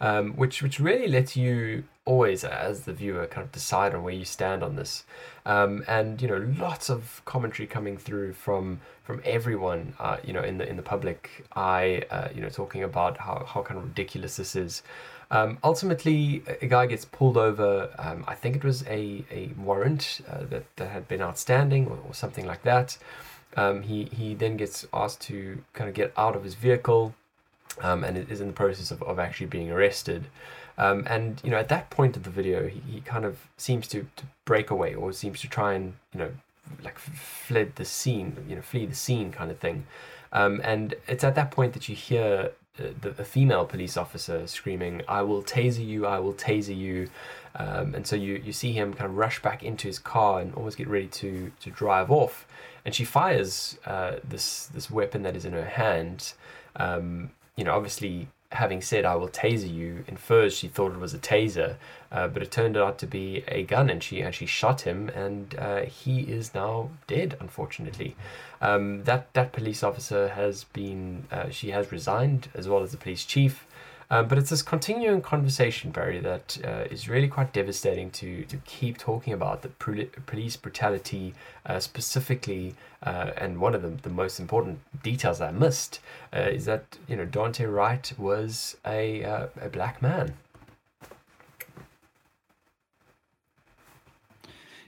um, which, which really lets you always, as the viewer, kind of decide on where you stand on this. Um, and, you know, lots of commentary coming through from from everyone, uh, you know, in the in the public eye, uh, you know, talking about how, how kind of ridiculous this is. Um, ultimately, a guy gets pulled over. Um, I think it was a, a warrant uh, that, that had been outstanding or, or something like that. Um, he, he then gets asked to kind of get out of his vehicle um, and is in the process of, of actually being arrested. Um, and, you know, at that point of the video, he, he kind of seems to, to break away or seems to try and, you know, like fled the scene, you know, flee the scene kind of thing. Um, and it's at that point that you hear uh, the, the female police officer screaming, "I will taser you, I will taser you." Um, and so you, you see him kind of rush back into his car and almost get ready to, to drive off. And she fires uh, this, this weapon that is in her hand. Um, you know, obviously, having said "I will taser you" infers she thought it was a taser, uh, but it turned out to be a gun, and she actually shot him, and uh, he is now dead, unfortunately. Um, that that police officer has been uh, she has resigned, as well as the police chief. Um, but it's this continuing conversation, Barry, that uh, is really quite devastating to to keep talking about, the pol- police brutality uh, specifically. Uh, and one of the, the most important details I missed uh, is that, you know, Daunte Wright was a uh, a black man.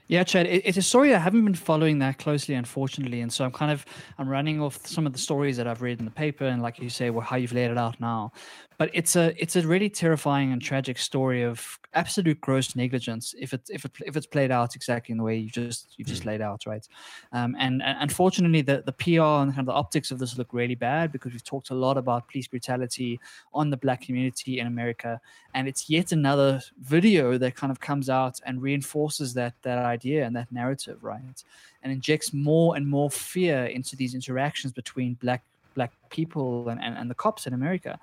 Yeah, Chad, it, it's a story I haven't been following that closely, unfortunately. And so I'm kind of I'm running off some of the stories that I've read in the paper and, like you say, well, how you've laid it out now. But it's a it's a really terrifying and tragic story of absolute gross negligence if it's if it if it's played out exactly in the way you just you just mm. laid out, right? Um, and, and unfortunately, the the P R and kind of the optics of this look really bad, because we've talked a lot about police brutality on the black community in America, and it's yet another video that kind of comes out and reinforces that that idea and that narrative, right? And injects more and more fear into these interactions between black black people and, and, and the cops in America.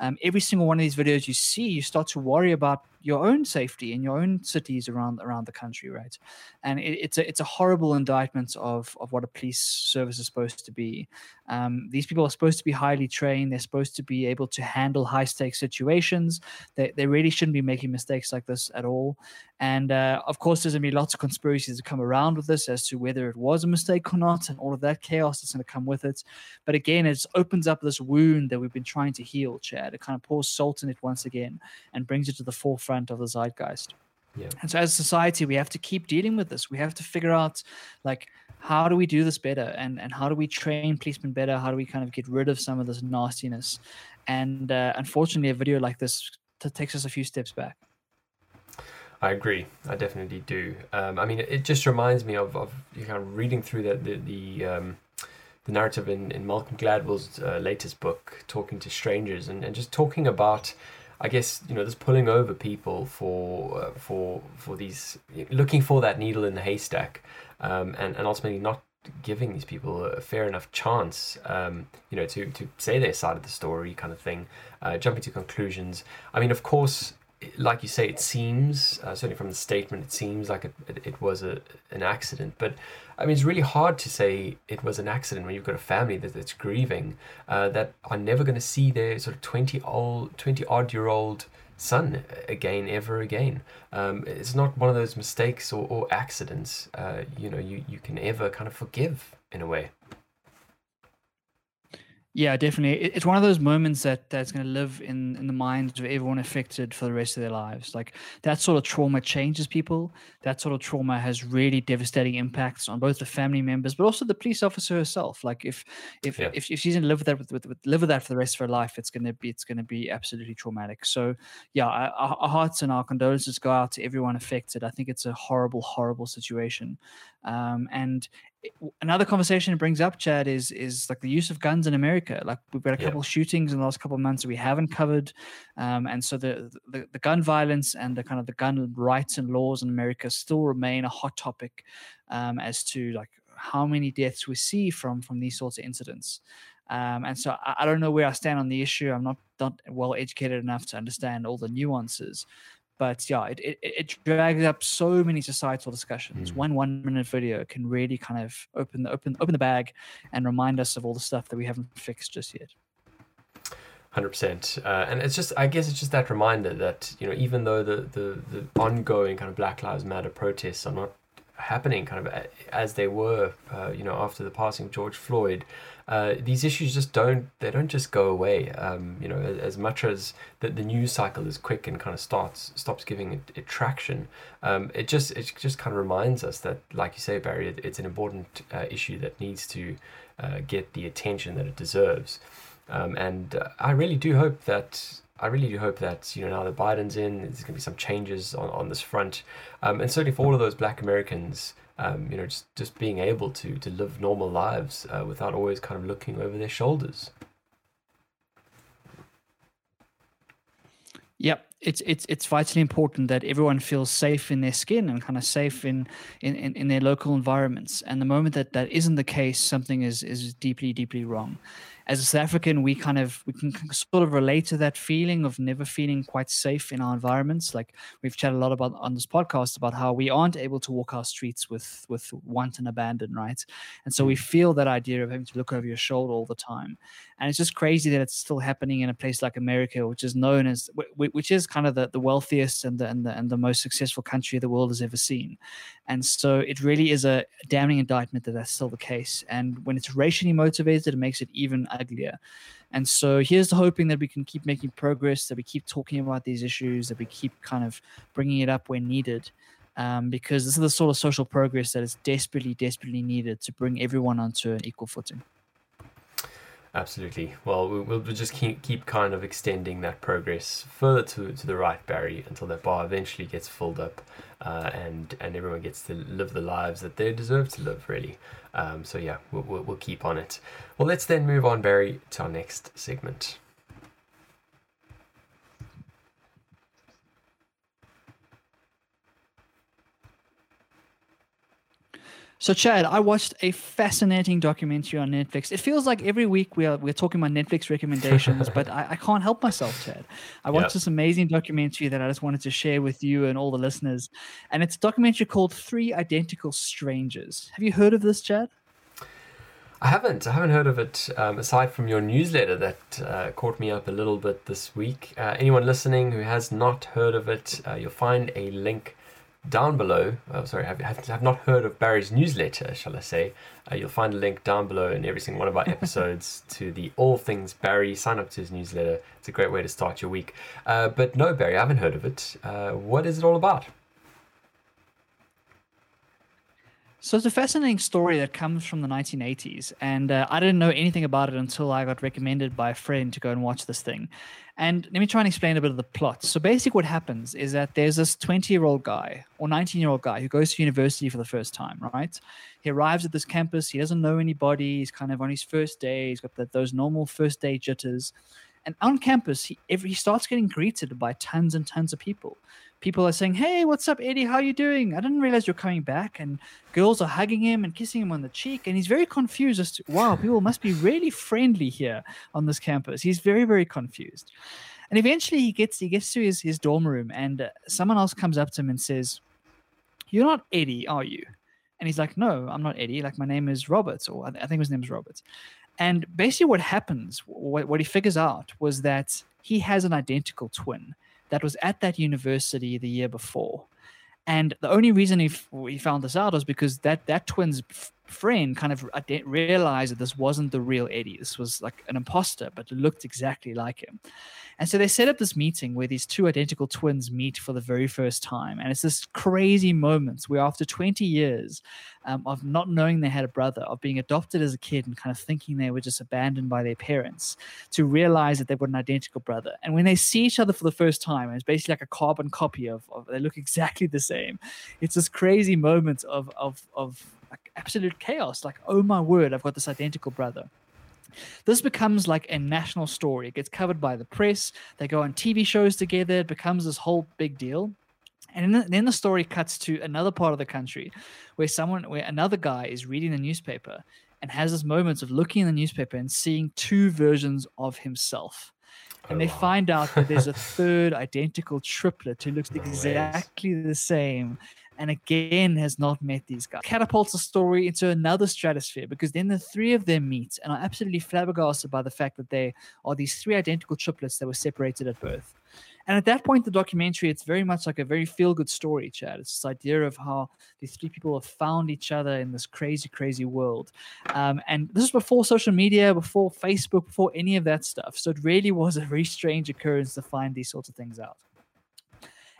Um, every single one of these videos you see, you start to worry about your own safety in your own cities around around the country, right? And it, it's a it's a horrible indictment of of what a police service is supposed to be. Um, these people are supposed to be highly trained. They're supposed to be able to handle high stakes situations. They they really shouldn't be making mistakes like this at all. And uh, of course, there's gonna be lots of conspiracies that come around with this as to whether it was a mistake or not, and all of that chaos that's gonna come with it. But again, it opens up this wound that we've been trying to heal, Chad. It kind of pours salt in it once again and brings it to the forefront of the zeitgeist. Yeah. And so as a society, we have to keep dealing with this. We have to figure out, like, how do we do this better? And and how do we train policemen better? How do we kind of get rid of some of this nastiness? And uh, unfortunately, a video like this t- takes us a few steps back. I agree. I definitely do. Um, I mean, it just reminds me of, of you kind of reading through the, the, the, um, the narrative in, in Malcolm Gladwell's uh, latest book, Talking to Strangers, and, and just talking about, I guess, you know, just pulling over people for uh, for for these, looking for that needle in the haystack, um, and and ultimately not giving these people a fair enough chance, um, you know, to to say their side of the story, kind of thing, uh, jumping to conclusions. I mean, of course, like you say, it seems uh, certainly from the statement, it seems like it, it, it was a an accident. But I mean, it's really hard to say it was an accident when you've got a family that, that's grieving, uh, that are never going to see their sort of twenty old, twenty odd year old son again, ever again. Um, it's not one of those mistakes or, or accidents, uh, you know, you, you can ever kind of forgive in a way. Yeah, definitely. It's one of those moments that that's going to live in, in the minds of everyone affected for the rest of their lives. Like, that sort of trauma changes people. That sort of trauma has really devastating impacts on both the family members, but also the police officer herself. Like, if if yeah. if, if she's going to live with that with, with, with live with that for the rest of her life, it's going to be it's going to be absolutely traumatic. So, yeah, our, our hearts and our condolences go out to everyone affected. I think it's a horrible, horrible situation, um, and. Another conversation it brings up, Chad, is is like the use of guns in America. Like, we've had a couple yeah. of shootings in the last couple of months that we haven't covered, um, and so the, the the gun violence and the kind of the gun rights and laws in America still remain a hot topic, um, as to like how many deaths we see from from these sorts of incidents. Um, and so I, I don't know where I stand on the issue. I'm not not well educated enough to understand all the nuances. But yeah, it, it it drags up so many societal discussions. Mm. One one minute video can really kind of open the open open the bag and remind us of all the stuff that we haven't fixed just yet. one hundred percent. Uh, and it's just, I guess it's just that reminder that, you know, even though the, the, the ongoing kind of Black Lives Matter protests are not happening kind of as they were, uh, you know, after the passing of George Floyd, uh, these issues just don't, they don't just go away, um, you know, as, as much as the, the news cycle is quick and kind of starts, stops giving it, it traction. Um, it just, it just kind of reminds us that, like you say, Barry, it, it's an important uh, issue that needs to uh, get the attention that it deserves. Um, and uh, I really do hope that, I really do hope that, you know, now that Biden's in, there's going to be some changes on, on this front. Um, and certainly for all of those Black Americans, um, you know, just, just being able to to live normal lives uh, without always kind of looking over their shoulders. Yep. It's it's it's vitally important that everyone feels safe in their skin and kind of safe in in, in, in their local environments. And the moment that that isn't the case, something is is deeply, deeply wrong. As a South African, we kind of we can sort of relate to that feeling of never feeling quite safe in our environments. Like, we've chatted a lot about on this podcast about how we aren't able to walk our streets with with want and abandon, right? And so we feel that idea of having to look over your shoulder all the time. And it's just crazy that it's still happening in a place like America, which is known as which is kind of the, the wealthiest and the, and the and the most successful country the world has ever seen. And so it really is a damning indictment that that's still the case. And when it's racially motivated, it makes it even uglier. And so here's the hoping that we can keep making progress, that we keep talking about these issues, that we keep kind of bringing it up when needed, um, because this is the sort of social progress that is desperately, desperately needed to bring everyone onto an equal footing. Absolutely. Well, we'll just keep keep kind of extending that progress further to, to the right, Barry, until that bar eventually gets filled up, uh, and and everyone gets to live the lives that they deserve to live, really. Um, so yeah, we'll, we'll we'll keep on it. Well, let's then move on, Barry, to our next segment. So, Chad, I watched a fascinating documentary on Netflix. It feels like every week we are, we're talking about Netflix recommendations, but I, I can't help myself, Chad. I watched yep. this amazing documentary that I just wanted to share with you and all the listeners. And it's a documentary called Three Identical Strangers. Have you heard of this, Chad? I haven't. I haven't heard of it, um, aside from your newsletter that uh, caught me up a little bit this week. Uh, anyone listening who has not heard of it, uh, you'll find a link down below. Oh, sorry, have, have, have not heard of Barry's newsletter, shall I say. Uh, you'll find a link down below in every single one of our episodes to the All Things Barry. Sign up to his newsletter. It's a great way to start your week. Uh, but no, Barry, I haven't heard of it. Uh, what is it all about? So it's a fascinating story that comes from the nineteen eighties, and uh, I didn't know anything about it until I got recommended by a friend to go and watch this thing. And let me try and explain a bit of the plot. So basically what happens is that there's this twenty-year-old guy or nineteen-year-old guy who goes to university for the first time, right? He arrives at this campus. He doesn't know anybody. He's kind of on his first day. He's got the, those normal first-day jitters. And on campus, he, every, he starts getting greeted by tons and tons of people. People are saying, "Hey, what's up, Eddie? How are you doing? I didn't realize you're coming back." And girls are hugging him and kissing him on the cheek. And he's very confused as to, wow, people must be really friendly here on this campus. He's very, very confused. And eventually he gets he gets to his, his dorm room, and uh, someone else comes up to him and says, "You're not Eddie, are you?" And he's like, "No, I'm not Eddie. Like, my name is Roberts," or I think his name is Roberts. And basically what happens, what, what he figures out was that he has an identical twin that was at that university the year before. And the only reason he, f- he found this out was because that, that twin's f- friend kind of ad- realized that this wasn't the real Eddie. This was like an imposter, but looked exactly like him. And so they set up this meeting where these two identical twins meet for the very first time. And it's this crazy moment where after twenty years um, of not knowing they had a brother, of being adopted as a kid and kind of thinking they were just abandoned by their parents, to realize that they've got an identical brother. And when they see each other for the first time, and it's basically like a carbon copy of, of they look exactly the same. It's this crazy moment of of of like absolute chaos. Like, oh my word, I've got this identical brother. This becomes like a national story. It gets covered by the press. They go on T V shows together. It becomes this whole big deal. And then the, then the story cuts to another part of the country where someone, where another guy is reading the newspaper and has this moment of looking in the newspaper and seeing two versions of himself. And oh, they wow. find out that there's a third identical triplet who looks no exactly ways. the same, and again has not met these guys. Catapults the story into another stratosphere, because then the three of them meet and are absolutely flabbergasted by the fact that they are these three identical triplets that were separated at birth. And at that point, the documentary, it's very much like a very feel-good story, Chad. It's this idea of how these three people have found each other in this crazy, crazy world. Um, and this is before social media, before Facebook, before any of that stuff. So it really was a very strange occurrence to find these sorts of things out.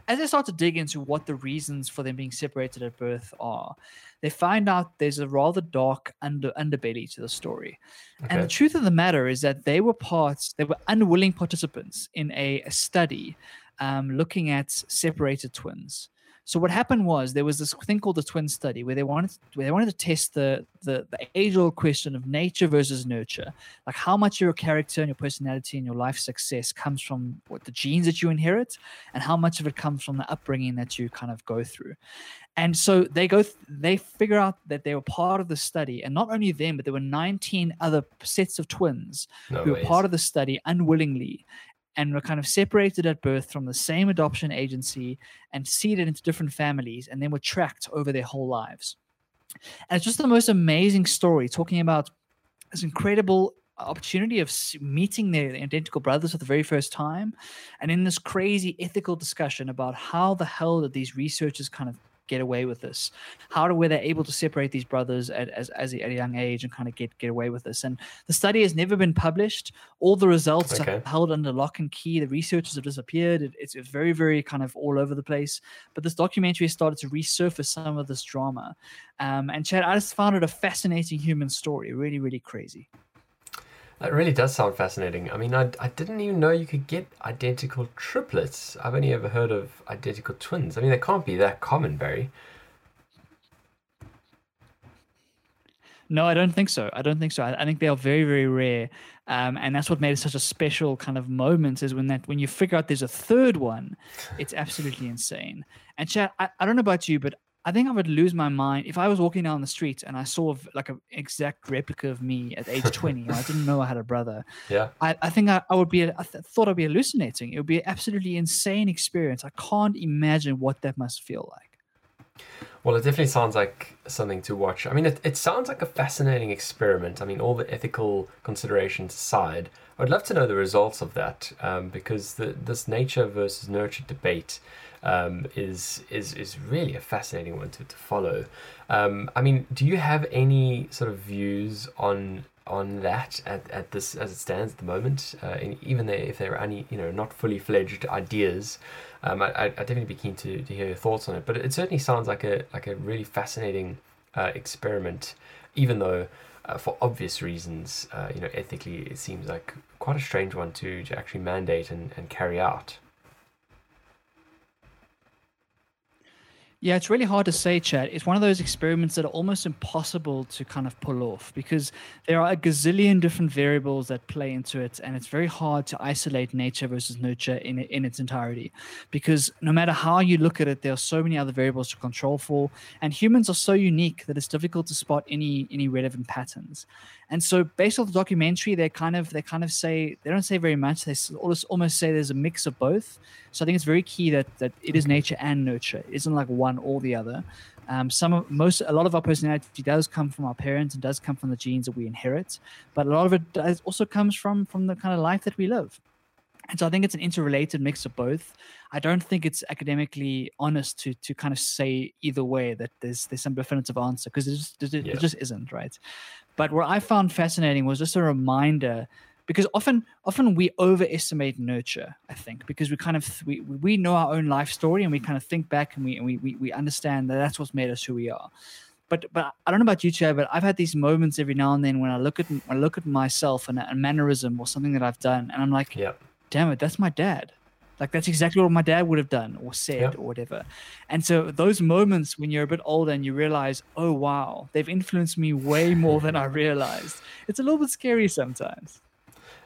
As they start to dig into what the reasons for them being separated at birth are, they find out there's a rather dark under, underbelly to the story. Okay. And the truth of the matter is that they were parts, they were unwilling participants in a, a study um, looking at separated twins. So what happened was there was this thing called the twin study where they wanted where they wanted to test the, the, the age-old question of nature versus nurture, like how much your character and your personality and your life success comes from what the genes that you inherit and how much of it comes from the upbringing that you kind of go through. And so they go, th- they figure out that they were part of the study, and not only them, but there were nineteen other sets of twins no who ways. were part of the study unwillingly, and were kind of separated at birth from the same adoption agency and seeded into different families, and then were tracked over their whole lives. And it's just the most amazing story, talking about this incredible opportunity of meeting their identical brothers for the very first time, and in this crazy ethical discussion about how the hell did these researchers kind of get away with this? How were they able to separate these brothers at, as, as a, at a young age and kind of get, get away with this? And the study has never been published. All the results okay. are held under lock and key. The researchers have disappeared. It, it's very, very kind of all over the place. But this documentary has started to resurface some of this drama. Um, and Chad, I just found it a fascinating human story. Really, really crazy. It really does sound fascinating. I mean, I, I didn't even know you could get identical triplets. I've only ever heard of identical twins. I mean, they can't be that common, Barry. No, I don't think so. I don't think so. I, I think they are very, very rare. Um, and that's what made it such a special kind of moment, is when that when you figure out there's a third one, it's absolutely insane. And Chad, I, I don't know about you, but I think I would lose my mind if I was walking down the street and I saw like an exact replica of me at age twenty. And I didn't know I had a brother. Yeah, I, I think I, I would be. I th- thought I'd be hallucinating. It would be an absolutely insane experience. I can't imagine what that must feel like. Well, it definitely sounds like something to watch. I mean, it, it sounds like a fascinating experiment. I mean, all the ethical considerations aside, I'd love to know the results of that, um, because the, this nature versus nurture debate um, is, is is really a fascinating one to, to follow. Um, I mean, do you have any sort of views on on that at, at this as it stands at the moment? Uh, and even there, if there are any, you know, not fully fledged ideas, um, I, I'd definitely be keen to, to hear your thoughts on it. But it certainly sounds like a like a really fascinating uh, experiment, even though uh, for obvious reasons, uh, you know, ethically, it seems like quite a strange one to, to actually mandate and, and carry out. Yeah, it's really hard to say, Chad. It's one of those experiments that are almost impossible to kind of pull off, because there are a gazillion different variables that play into it, and it's very hard to isolate nature versus nurture in in its entirety, because no matter how you look at it, there are so many other variables to control for, and humans are so unique that it's difficult to spot any any relevant patterns. And so, based on the documentary, they kind of they kind of say they don't say very much. They almost say there's a mix of both. So I think it's very key that that it is nature and nurture. It isn't like one or the other. Um, some of, most a lot of our personality does come from our parents and does come from the genes that we inherit, but a lot of it does, also comes from from the kind of life that we live. And so I think it's an interrelated mix of both. I don't think it's academically honest to to kind of say either way that there's there's some definitive answer, because it just, it, yeah. it just isn't, right? But what I found fascinating was just a reminder, because often often we overestimate nurture, I think, because we kind of we we know our own life story, and we kind of think back and we and we, we we understand that that's what's made us who we are. But but I don't know about you, Chad, but I've had these moments every now and then when I look at when I look at myself and a mannerism or something that I've done, and I'm like, yeah. damn it, that's my dad. Like, that's exactly what my dad would have done or said yeah. or whatever. And so those moments when you're a bit older and you realize, oh, wow, they've influenced me way more than I realized. It's a little bit scary sometimes.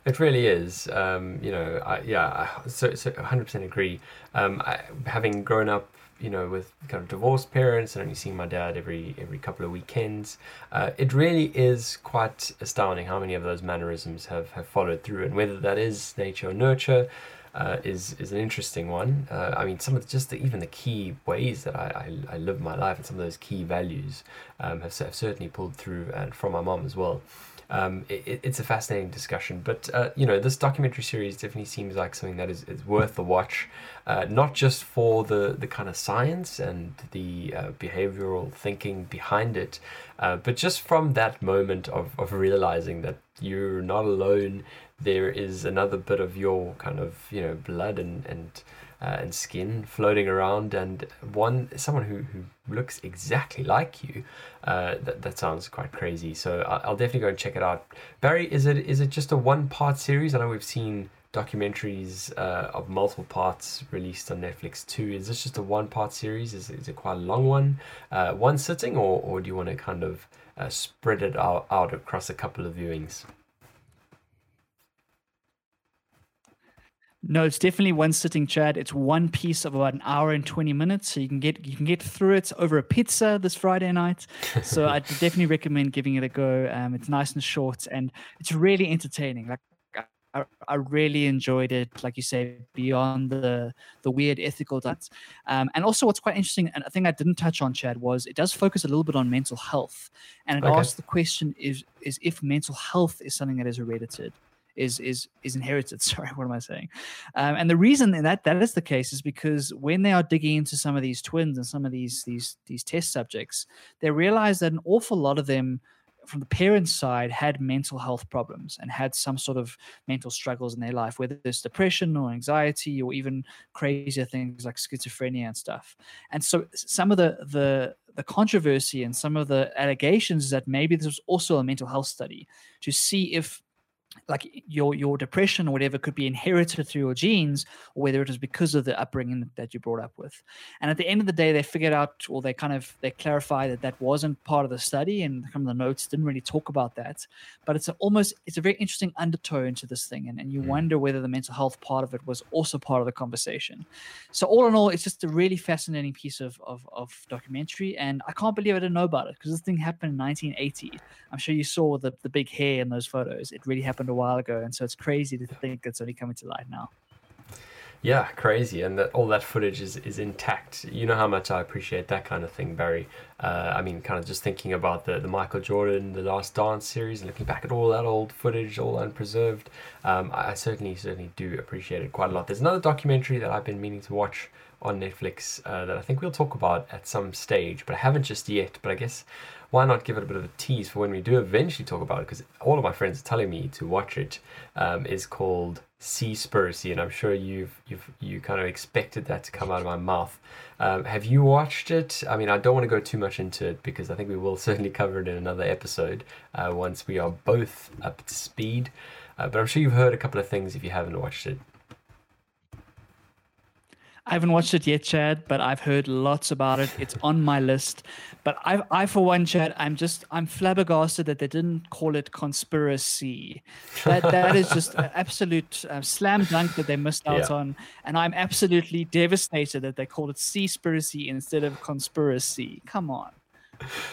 It really is. Um, you know, I, yeah, I so, so one hundred percent agree. Um, I, having grown up, you know, with kind of divorced parents and only seeing my dad every every couple of weekends, uh, it really is quite astounding how many of those mannerisms have, have followed through. And whether that is nature or nurture uh, is is an interesting one. Uh, I mean, some of the, just the, even the key ways that I, I, I live my life and some of those key values um, have, have certainly pulled through, and from my mom as well. Um, it, it's a fascinating discussion, but uh, you know, this documentary series definitely seems like something that is, is worth the watch, uh, not just for the, the kind of science and the uh, behavioral thinking behind it, uh, but just from that moment of, of realizing that you're not alone. There is another bit of your kind of, you know, blood and, and Uh, and skin floating around, and one someone who, who looks exactly like you. Uh, that that sounds quite crazy. So I'll, I'll definitely go and check it out. Barry, is it is it just a one part series? I know we've seen documentaries uh, of multiple parts released on Netflix too. Is this just a one part series? Is is it quite a long one, uh, one sitting, or or do you want to kind of uh, spread it out, out across a couple of viewings? No, it's definitely one sitting, Chad. It's one piece of about an hour and twenty minutes, so you can get you can get through it over a pizza this Friday night. So I definitely recommend giving it a go. Um, it's nice and short, and it's really entertaining. Like I, I really enjoyed it. Like you say, beyond the the weird ethical dots, um, and also what's quite interesting, and I think I didn't touch on, Chad, was it does focus a little bit on mental health, and it okay. asks the question: is is if mental health is something that is heredited? Is is is inherited? Sorry, what am I saying? Um, and the reason that that is the case is because when they are digging into some of these twins and some of these these these test subjects, they realize that an awful lot of them, from the parents' side, had mental health problems and had some sort of mental struggles in their life, whether it's depression or anxiety or even crazier things like schizophrenia and stuff. And so some of the the the controversy and some of the allegations is that maybe this was also a mental health study to see if like your your depression or whatever could be inherited through your genes, or whether it was because of the upbringing that you brought up with. And at the end of the day, they figured out, or they kind of they clarified that that wasn't part of the study, and some of the notes didn't really talk about that. But it's a, almost it's a very interesting undertone to this thing, and, and you mm. wonder whether the mental health part of it was also part of the conversation. So all in all, it's just a really fascinating piece of of, of documentary, and I can't believe I didn't know about it, because this thing happened in nineteen eighty. I'm sure you saw the the big hair in those photos. It really happened a while ago, and so it's crazy to think it's only coming to light now. Yeah, crazy. And that all that footage is is intact. You know how much I appreciate that kind of thing, Barry. uh I mean, kind of just thinking about the the Michael Jordan, the Last Dance series, and looking back at all that old footage, all unpreserved. um I certainly certainly do appreciate it quite a lot. There's another documentary that I've been meaning to watch on Netflix uh, that I think we'll talk about at some stage, but I haven't just yet. But I guess why not give it a bit of a tease for when we do eventually talk about it, because all of my friends are telling me to watch it. Um, is called Seaspiracy, and I'm sure you've you've you kind of expected that to come out of my mouth. Um, have you watched it? I mean, I don't want to go too much into it, because I think we will certainly cover it in another episode uh, once we are both up to speed. Uh, but I'm sure you've heard a couple of things if you haven't watched it. I haven't watched it yet, Chad, but I've heard lots about it. It's on my list. But I, I for one, Chad, I'm just, I'm flabbergasted that they didn't call it conspiracy. That That is just an absolute uh, slam dunk that they missed out yeah. on. And I'm absolutely devastated that they called it Seaspiracy instead of conspiracy. Come on.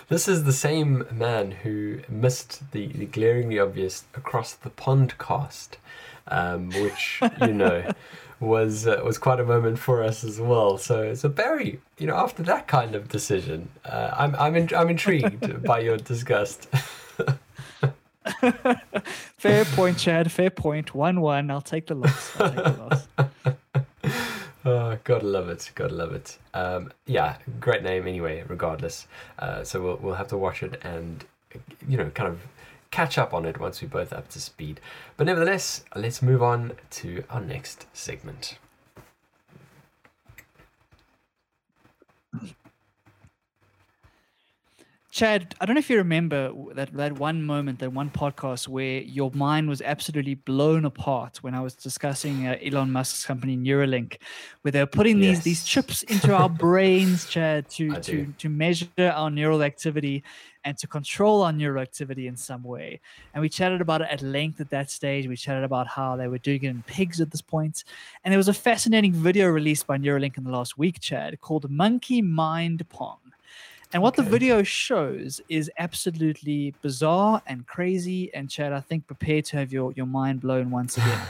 This is the same man who missed the, the glaringly obvious Across the Pond cast, um, which, you know... was uh, was quite a moment for us as well. So so Barry, you know, after that kind of decision, uh, I'm I'm in, I'm intrigued by your disgust. Fair point, Chad. Fair point. One one. I'll take the loss. I'll take the loss. Oh, gotta love it. Gotta love it. Um, yeah, great name anyway. Regardless, uh, so we'll we'll have to watch it and, you know, kind of catch up on it once we're both up to speed. But nevertheless, let's move on to our next segment. Chad, I don't know if you remember that, that one moment, that one podcast where your mind was absolutely blown apart when I was discussing uh, Elon Musk's company Neuralink, where they were putting yes. these these chips into our brains, Chad, to, to, to measure our neural activity and to control our neural activity in some way. And we chatted about it at length at that stage. We chatted about how they were doing it in pigs at this point. And there was a fascinating video released by Neuralink in the last week, Chad, called Monkey Mind Pong. And what okay. the video shows is absolutely bizarre and crazy. And Chad, I think prepare to have your, your mind blown once again.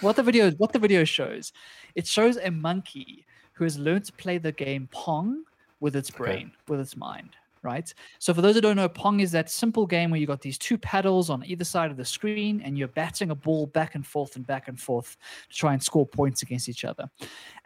What the video what the video shows, it shows a monkey who has learned to play the game Pong with its brain, okay. with its mind. Right? So for those who don't know, Pong is that simple game where you got these two paddles on either side of the screen and you're batting a ball back and forth and back and forth to try and score points against each other.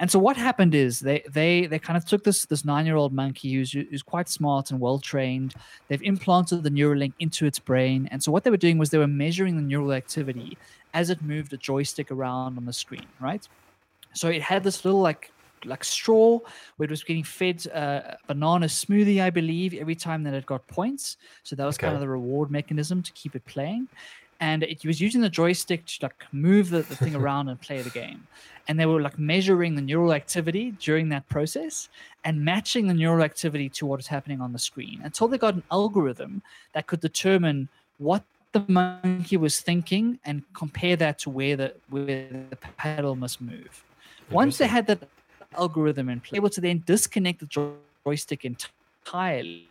And so what happened is they they they kind of took this this nine-year-old monkey who's, who's quite smart and well-trained. They've implanted the Neuralink into its brain. And so what they were doing was they were measuring the neural activity as it moved a joystick around on the screen, right? So it had this little like like straw where it was getting fed uh, banana smoothie, I believe, every time that it got points. So that was okay. kind of the reward mechanism to keep it playing. And it was using the joystick to like move the, the thing around and play the game. And they were like measuring the neural activity during that process and matching the neural activity to what is happening on the screen until they got an algorithm that could determine what the monkey was thinking and compare that to where the, where the paddle must move. Once they had that algorithm and able to then disconnect the joystick entirely,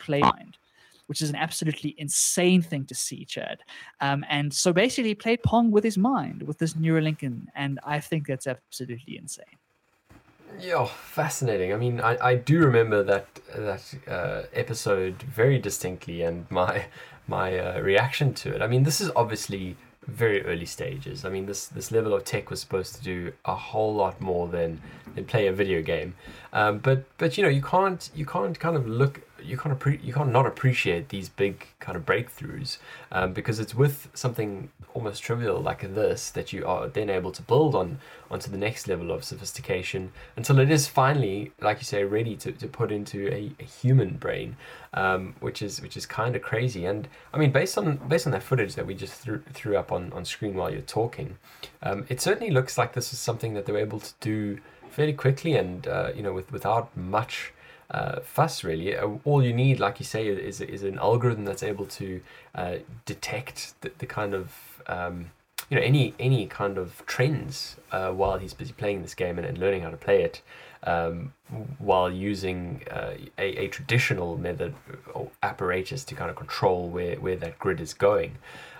play mind, which is an absolutely insane thing to see, Chad. Um, and so basically he played Pong with his mind, with this Neuralink, and I think that's absolutely insane. Yeah, fascinating. I mean, I, I do remember that that uh, episode very distinctly and my, my uh, reaction to it. I mean, this is obviously very early stages. I mean, this this level of tech was supposed to do a whole lot more than than play a video game. Um, but but you know, you can't you can't kind of look you can't appre- you can't not appreciate these big kind of breakthroughs, um, because it's with something almost trivial like this that you are then able to build on onto the next level of sophistication until it is finally, like you say, ready to, to put into a, a human brain, um, which is which is kind of crazy. And I mean, based on based on that footage that we just threw threw up on, on screen while you're talking, um, it certainly looks like this is something that they're able to do fairly quickly and uh, you know with without much uh, fuss really. All you need, like you say, is is an algorithm that's able to uh, detect the, the kind of um, you know any any kind of trends uh, while he's busy playing this game and, and learning how to play it, um, while using uh, a, a traditional method or apparatus to kind of control where, where that grid is going.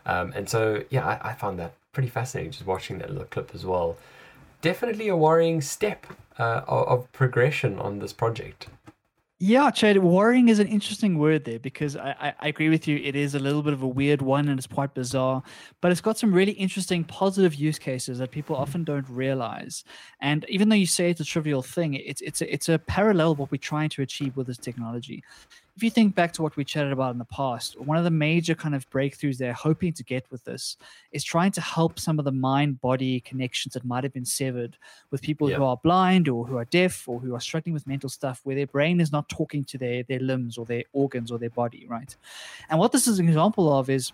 Um, and so yeah, I, I found that pretty fascinating just watching that little clip as well. Definitely a worrying step uh, of progression on this project. Yeah, Chad, worrying is an interesting word there, because I, I, I agree with you. It is a little bit of a weird one and it's quite bizarre, but it's got some really interesting positive use cases that people often don't realize. And even though you say it's a trivial thing, it's it's a, it's a parallel of what we're trying to achieve with this technology. If you think back to what we chatted about in the past, one of the major kind of breakthroughs they're hoping to get with this is trying to help some of the mind-body connections that might have been severed with people yeah. who are blind or who are deaf or who are struggling with mental stuff where their brain is not talking to their, their limbs or their organs or their body, right? And what this is an example of is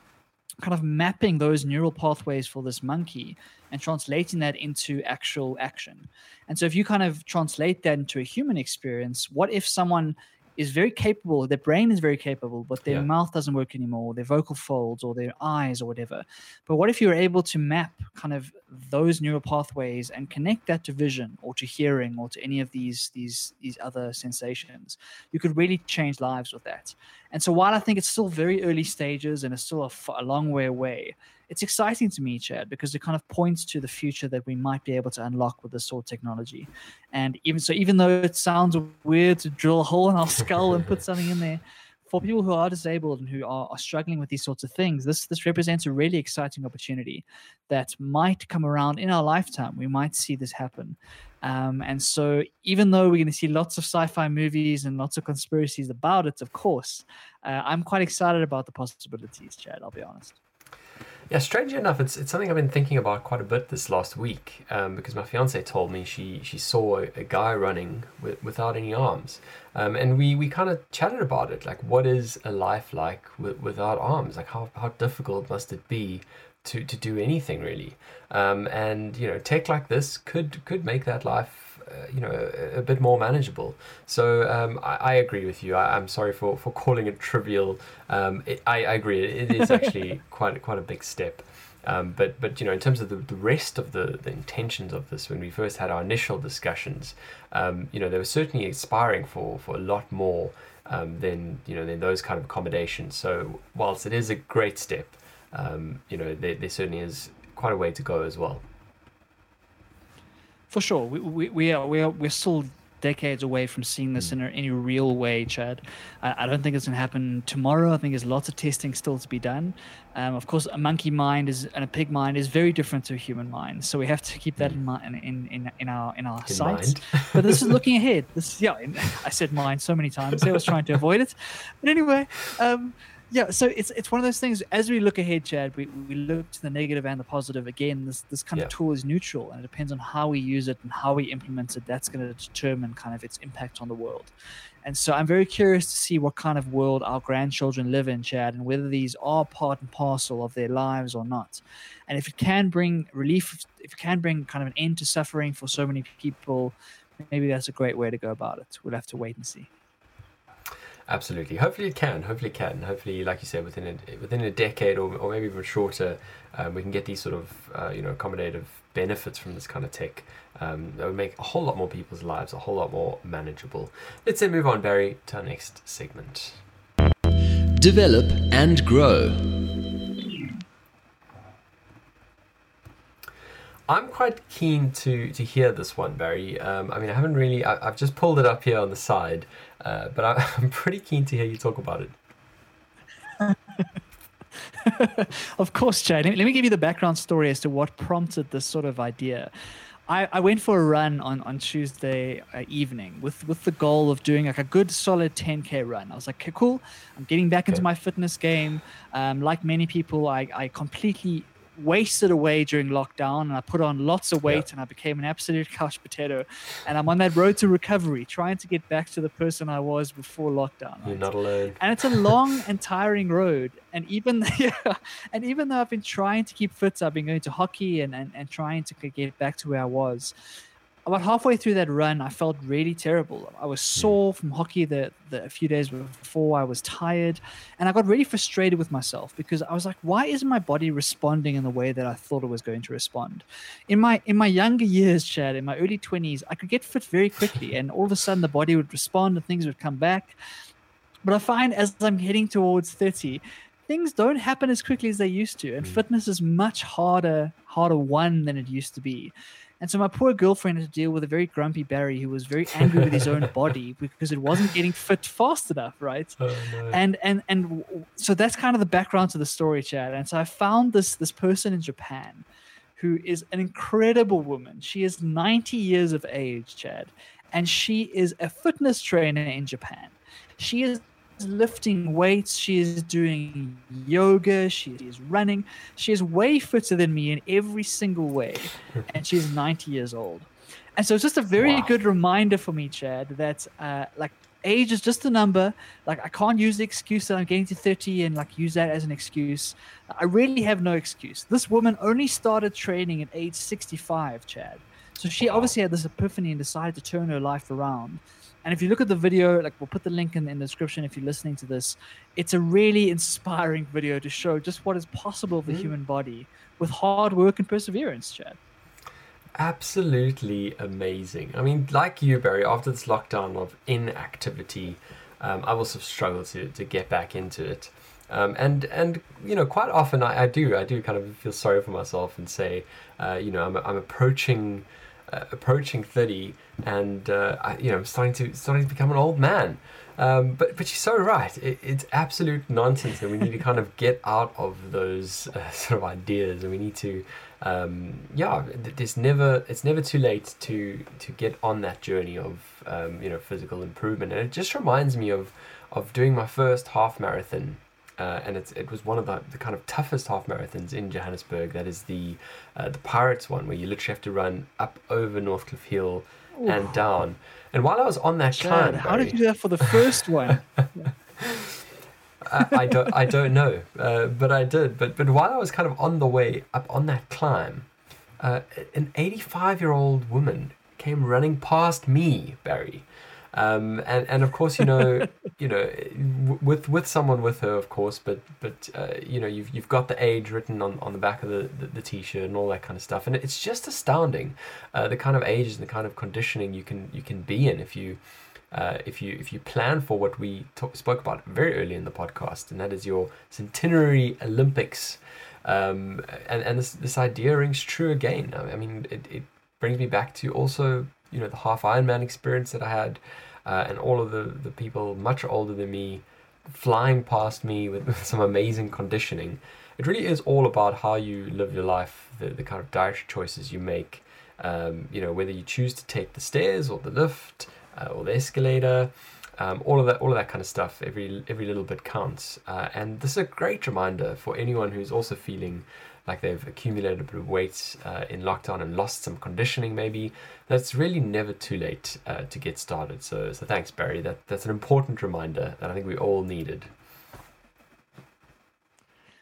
kind of mapping those neural pathways for this monkey and translating that into actual action. And so if you kind of translate that into a human experience, what if someone is very capable, their brain is very capable, but their yeah. mouth doesn't work anymore, their vocal folds or their eyes or whatever. But what if you were able to map kind of those neural pathways and connect that to vision or to hearing or to any of these these these other sensations? You could really change lives with that. And so while I think it's still very early stages and it's still a, f- a long way away, it's exciting to me, Chad, because it kind of points to the future that we might be able to unlock with this sort of technology. And even so, even though it sounds weird to drill a hole in our skull and put something in there, for people who are disabled and who are, are struggling with these sorts of things, this this represents a really exciting opportunity that might come around in our lifetime. We might see this happen. Um, and so even though we're going to see lots of sci-fi movies and lots of conspiracies about it, of course, uh, I'm quite excited about the possibilities, Chad, I'll be honest. Yeah, strangely enough, it's it's something I've been thinking about quite a bit this last week, um, because my fiancée told me she, she saw a, a guy running with, without any arms, um, and we, we kind of chatted about it, like what is a life like w- without arms? Like how, how difficult must it be to, to do anything really? Um, and you know, tech like this could could make that life Uh, you know, a, a bit more manageable. So um, I, I agree with you. I, I'm sorry for, for calling it trivial. Um, it, I, I agree. It, it is actually quite quite a big step. Um, but but you know, in terms of the, the rest of the, the intentions of this, when we first had our initial discussions, um, you know, they were certainly aspiring for for a lot more um, than you know than those kind of accommodations. So whilst it is a great step, um, you know, there, there certainly is quite a way to go as well. For sure, we we we are we are we're still decades away from seeing this in any real way, Chad. I, I don't think it's going to happen tomorrow. I think there's lots of testing still to be done. Um, of course, a monkey mind is and a pig mind is very different to a human mind, so we have to keep that in mind in in, in our in our in sights. But this is looking ahead. This yeah, I said mind so many times. I was trying to avoid it. But anyway. Um, Yeah, so it's it's one of those things, as we look ahead, Chad, we, we look to the negative and the positive. Again, this, this kind yeah. of tool is neutral, and it depends on how we use it and how we implement it. That's going to determine kind of its impact on the world. And so I'm very curious to see what kind of world our grandchildren live in, Chad, and whether these are part and parcel of their lives or not. And if it can bring relief, if it can bring kind of an end to suffering for so many people, maybe that's a great way to go about it. We'll have to wait and see. Absolutely. Hopefully it can. Hopefully it can. Hopefully, like you said, within a, within a decade or, or maybe even shorter, um, we can get these sort of uh, you know accommodative benefits from this kind of tech um, that would make a whole lot more people's lives a whole lot more manageable. Let's then move on, Barry, to our next segment. Develop and grow. I'm quite keen to, to hear this one, Barry. Um, I mean, I haven't really... I, I've just pulled it up here on the side, uh, but I, I'm pretty keen to hear you talk about it. Of course, Jay. Let me give you the background story as to what prompted this sort of idea. I, I went for a run on, on Tuesday evening with, with the goal of doing like a good solid ten K run. I was like, okay, cool. I'm getting back okay. into my fitness game. Um, like many people, I, I completely wasted away during lockdown, and I put on lots of weight yeah. and I became an absolute couch potato, and I'm on that road to recovery, trying to get back to the person I was before lockdown. Right? You're not alone. And it's a long and tiring road. And even yeah, and even though I've been trying to keep fit, I've been going to hockey and, and, and trying to get back to where I was. About halfway through that run, I felt really terrible. I was sore from hockey the, the a few days before. I was tired, and I got really frustrated with myself because I was like, why isn't my body responding in the way that I thought it was going to respond? In my in my younger years, Chad, in my early twenties, I could get fit very quickly, and all of a sudden the body would respond and things would come back. But I find as I'm heading towards thirty, things don't happen as quickly as they used to, and fitness is much harder, harder won than it used to be. And so my poor girlfriend had to deal with a very grumpy Barry who was very angry with his own body because it wasn't getting fit fast enough, right? Oh, no. And and and so that's kind of the background to the story, Chad. And so I found this this person in Japan who is an incredible woman. She is ninety years of age, Chad, and she is a fitness trainer in Japan. She is lifting weights, she is doing yoga, she is running, she is way fitter than me in every single way, and she's ninety years old. And so it's just a very wow. good reminder for me, Chad, that uh like age is just a number. Like I can't use the excuse that I'm getting to thirty and like use that as an excuse. I really have no excuse. This woman only started training at age sixty-five, Chad, so she wow. obviously had this epiphany and decided to turn her life around. And if you look at the video, like we'll put the link in, in the description if you're listening to this, it's a really inspiring video to show just what is possible for the mm. human body with hard work and perseverance, Chad. Absolutely amazing. I mean, like you, Barry, after this lockdown of inactivity, um, I also struggled to, to get back into it. Um, and, and you know, quite often I, I do, I do kind of feel sorry for myself and say, uh, you know, I'm, I'm approaching... Uh, approaching thirty, and uh, I, you know, I'm starting to starting to become an old man. Um, but but you're so right. It, it's absolute nonsense, and we need to kind of get out of those uh, sort of ideas. And we need to, um, yeah. There's never it's never too late to to get on that journey of um, you know, physical improvement. And it just reminds me of of doing my first half marathon. Uh, and it's, it was one of the, the kind of toughest half marathons in Johannesburg. That is the uh, the Pirates one, where you literally have to run up over Northcliffe Hill Ooh. and down. And while I was on that climb, how Barry, did you do that for the first one? I, I don't I don't know, uh, but I did. But but while I was kind of on the way up on that climb, uh, an eighty-five-year-old woman came running past me, Barry. Um, and, and of course, you know, you know, with, with someone with her, of course, but, but, uh, you know, you've, you've got the age written on, on the back of the, the, the t-shirt and all that kind of stuff. And it's just astounding, uh, the kind of ages and the kind of conditioning you can, you can be in if you, uh, if you, if you plan for what we talk, spoke about very early in the podcast, and that is your centenary Olympics. Um, and, and this, this idea rings true again. I mean, it, it brings me back to also, you know, the half Ironman experience that I had, uh, and all of the, the people much older than me flying past me with, with some amazing conditioning. It really is all about how you live your life, the, the kind of dietary choices you make, um, you know, whether you choose to take the stairs or the lift uh, or the escalator, um, all of that, all of that kind of stuff. Every every little bit counts. Uh, and this is a great reminder for anyone who's also feeling like they've accumulated a bit of weight uh, in lockdown and lost some conditioning maybe. That's really never too late uh, to get started. So so thanks, Barry. That That's an important reminder that I think we all needed.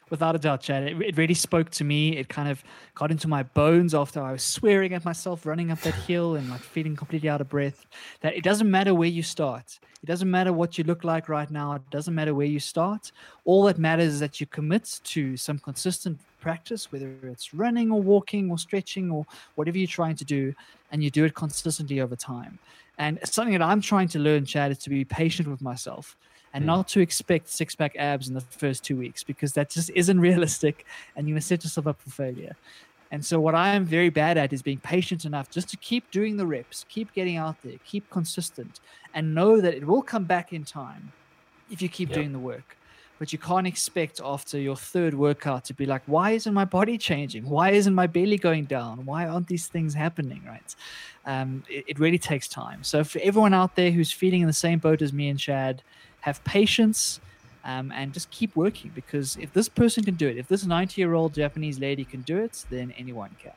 Without a doubt, Chad. It, it really spoke to me. It kind of got into my bones after I was swearing at myself running up that hill and like feeling completely out of breath. That it doesn't matter where you start. It doesn't matter what you look like right now. It doesn't matter where you start. All that matters is that you commit to some consistent practice, whether it's running or walking or stretching or whatever you're trying to do, and you do it consistently over time. And something that I'm trying to learn, Chad, is to be patient with myself and mm. not to expect six-pack abs in the first two weeks because that just isn't realistic, and you're going to set yourself up for failure. And so what I am very bad at is being patient enough just to keep doing the reps, keep getting out there, keep consistent, and know that it will come back in time if you keep yep. doing the work. But you can't expect after your third workout to be like, why isn't my body changing? Why isn't my belly going down? Why aren't these things happening, right? Um, it, it really takes time. So for everyone out there who's feeling in the same boat as me and Chad, have patience um, and just keep working, because if this person can do it, if this ninety-year-old Japanese lady can do it, then anyone can.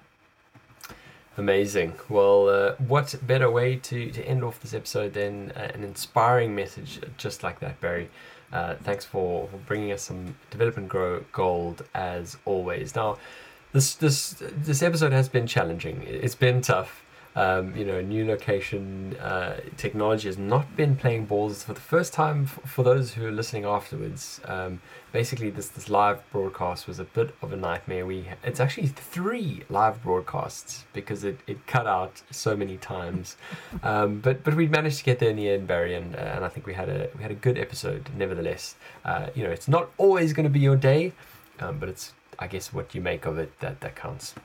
Amazing. Well, uh, what better way to, to end off this episode than uh, an inspiring message just like that, Barry. Uh, thanks for bringing us some Develop and Grow gold as always. Now, this this this episode has been challenging. It's been tough. Um, you know, new location uh, technology has not been playing balls for the first time. F- for those who are listening afterwards, um, basically this this live broadcast was a bit of a nightmare. We ha- it's actually three live broadcasts because it, it cut out so many times, um, but but we managed to get there in the end, Barry, and uh, and I think we had a we had a good episode nevertheless. Uh, you know, it's not always going to be your day, um, but it's, I guess, what you make of it that that counts.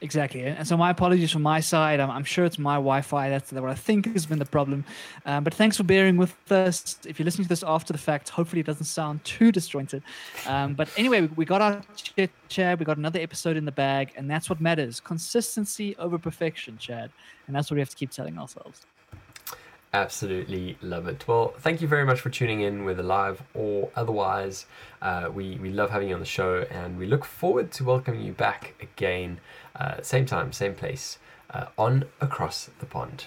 Exactly. And so my apologies from my side. I'm, I'm sure it's my Wi-Fi. That's what I think has been the problem. Um, but thanks for bearing with us. If you're listening to this after the fact, hopefully it doesn't sound too disjointed. Um, but anyway, we, we got our ch- Chad. We got another episode in the bag. And that's what matters. Consistency over perfection, Chad. And that's what we have to keep telling ourselves. Absolutely love it. Well, thank you very much for tuning in, whether live or otherwise. Uh, we, we love having you on the show, and we look forward to welcoming you back again, uh, same time, same place, uh, on Across the Pond.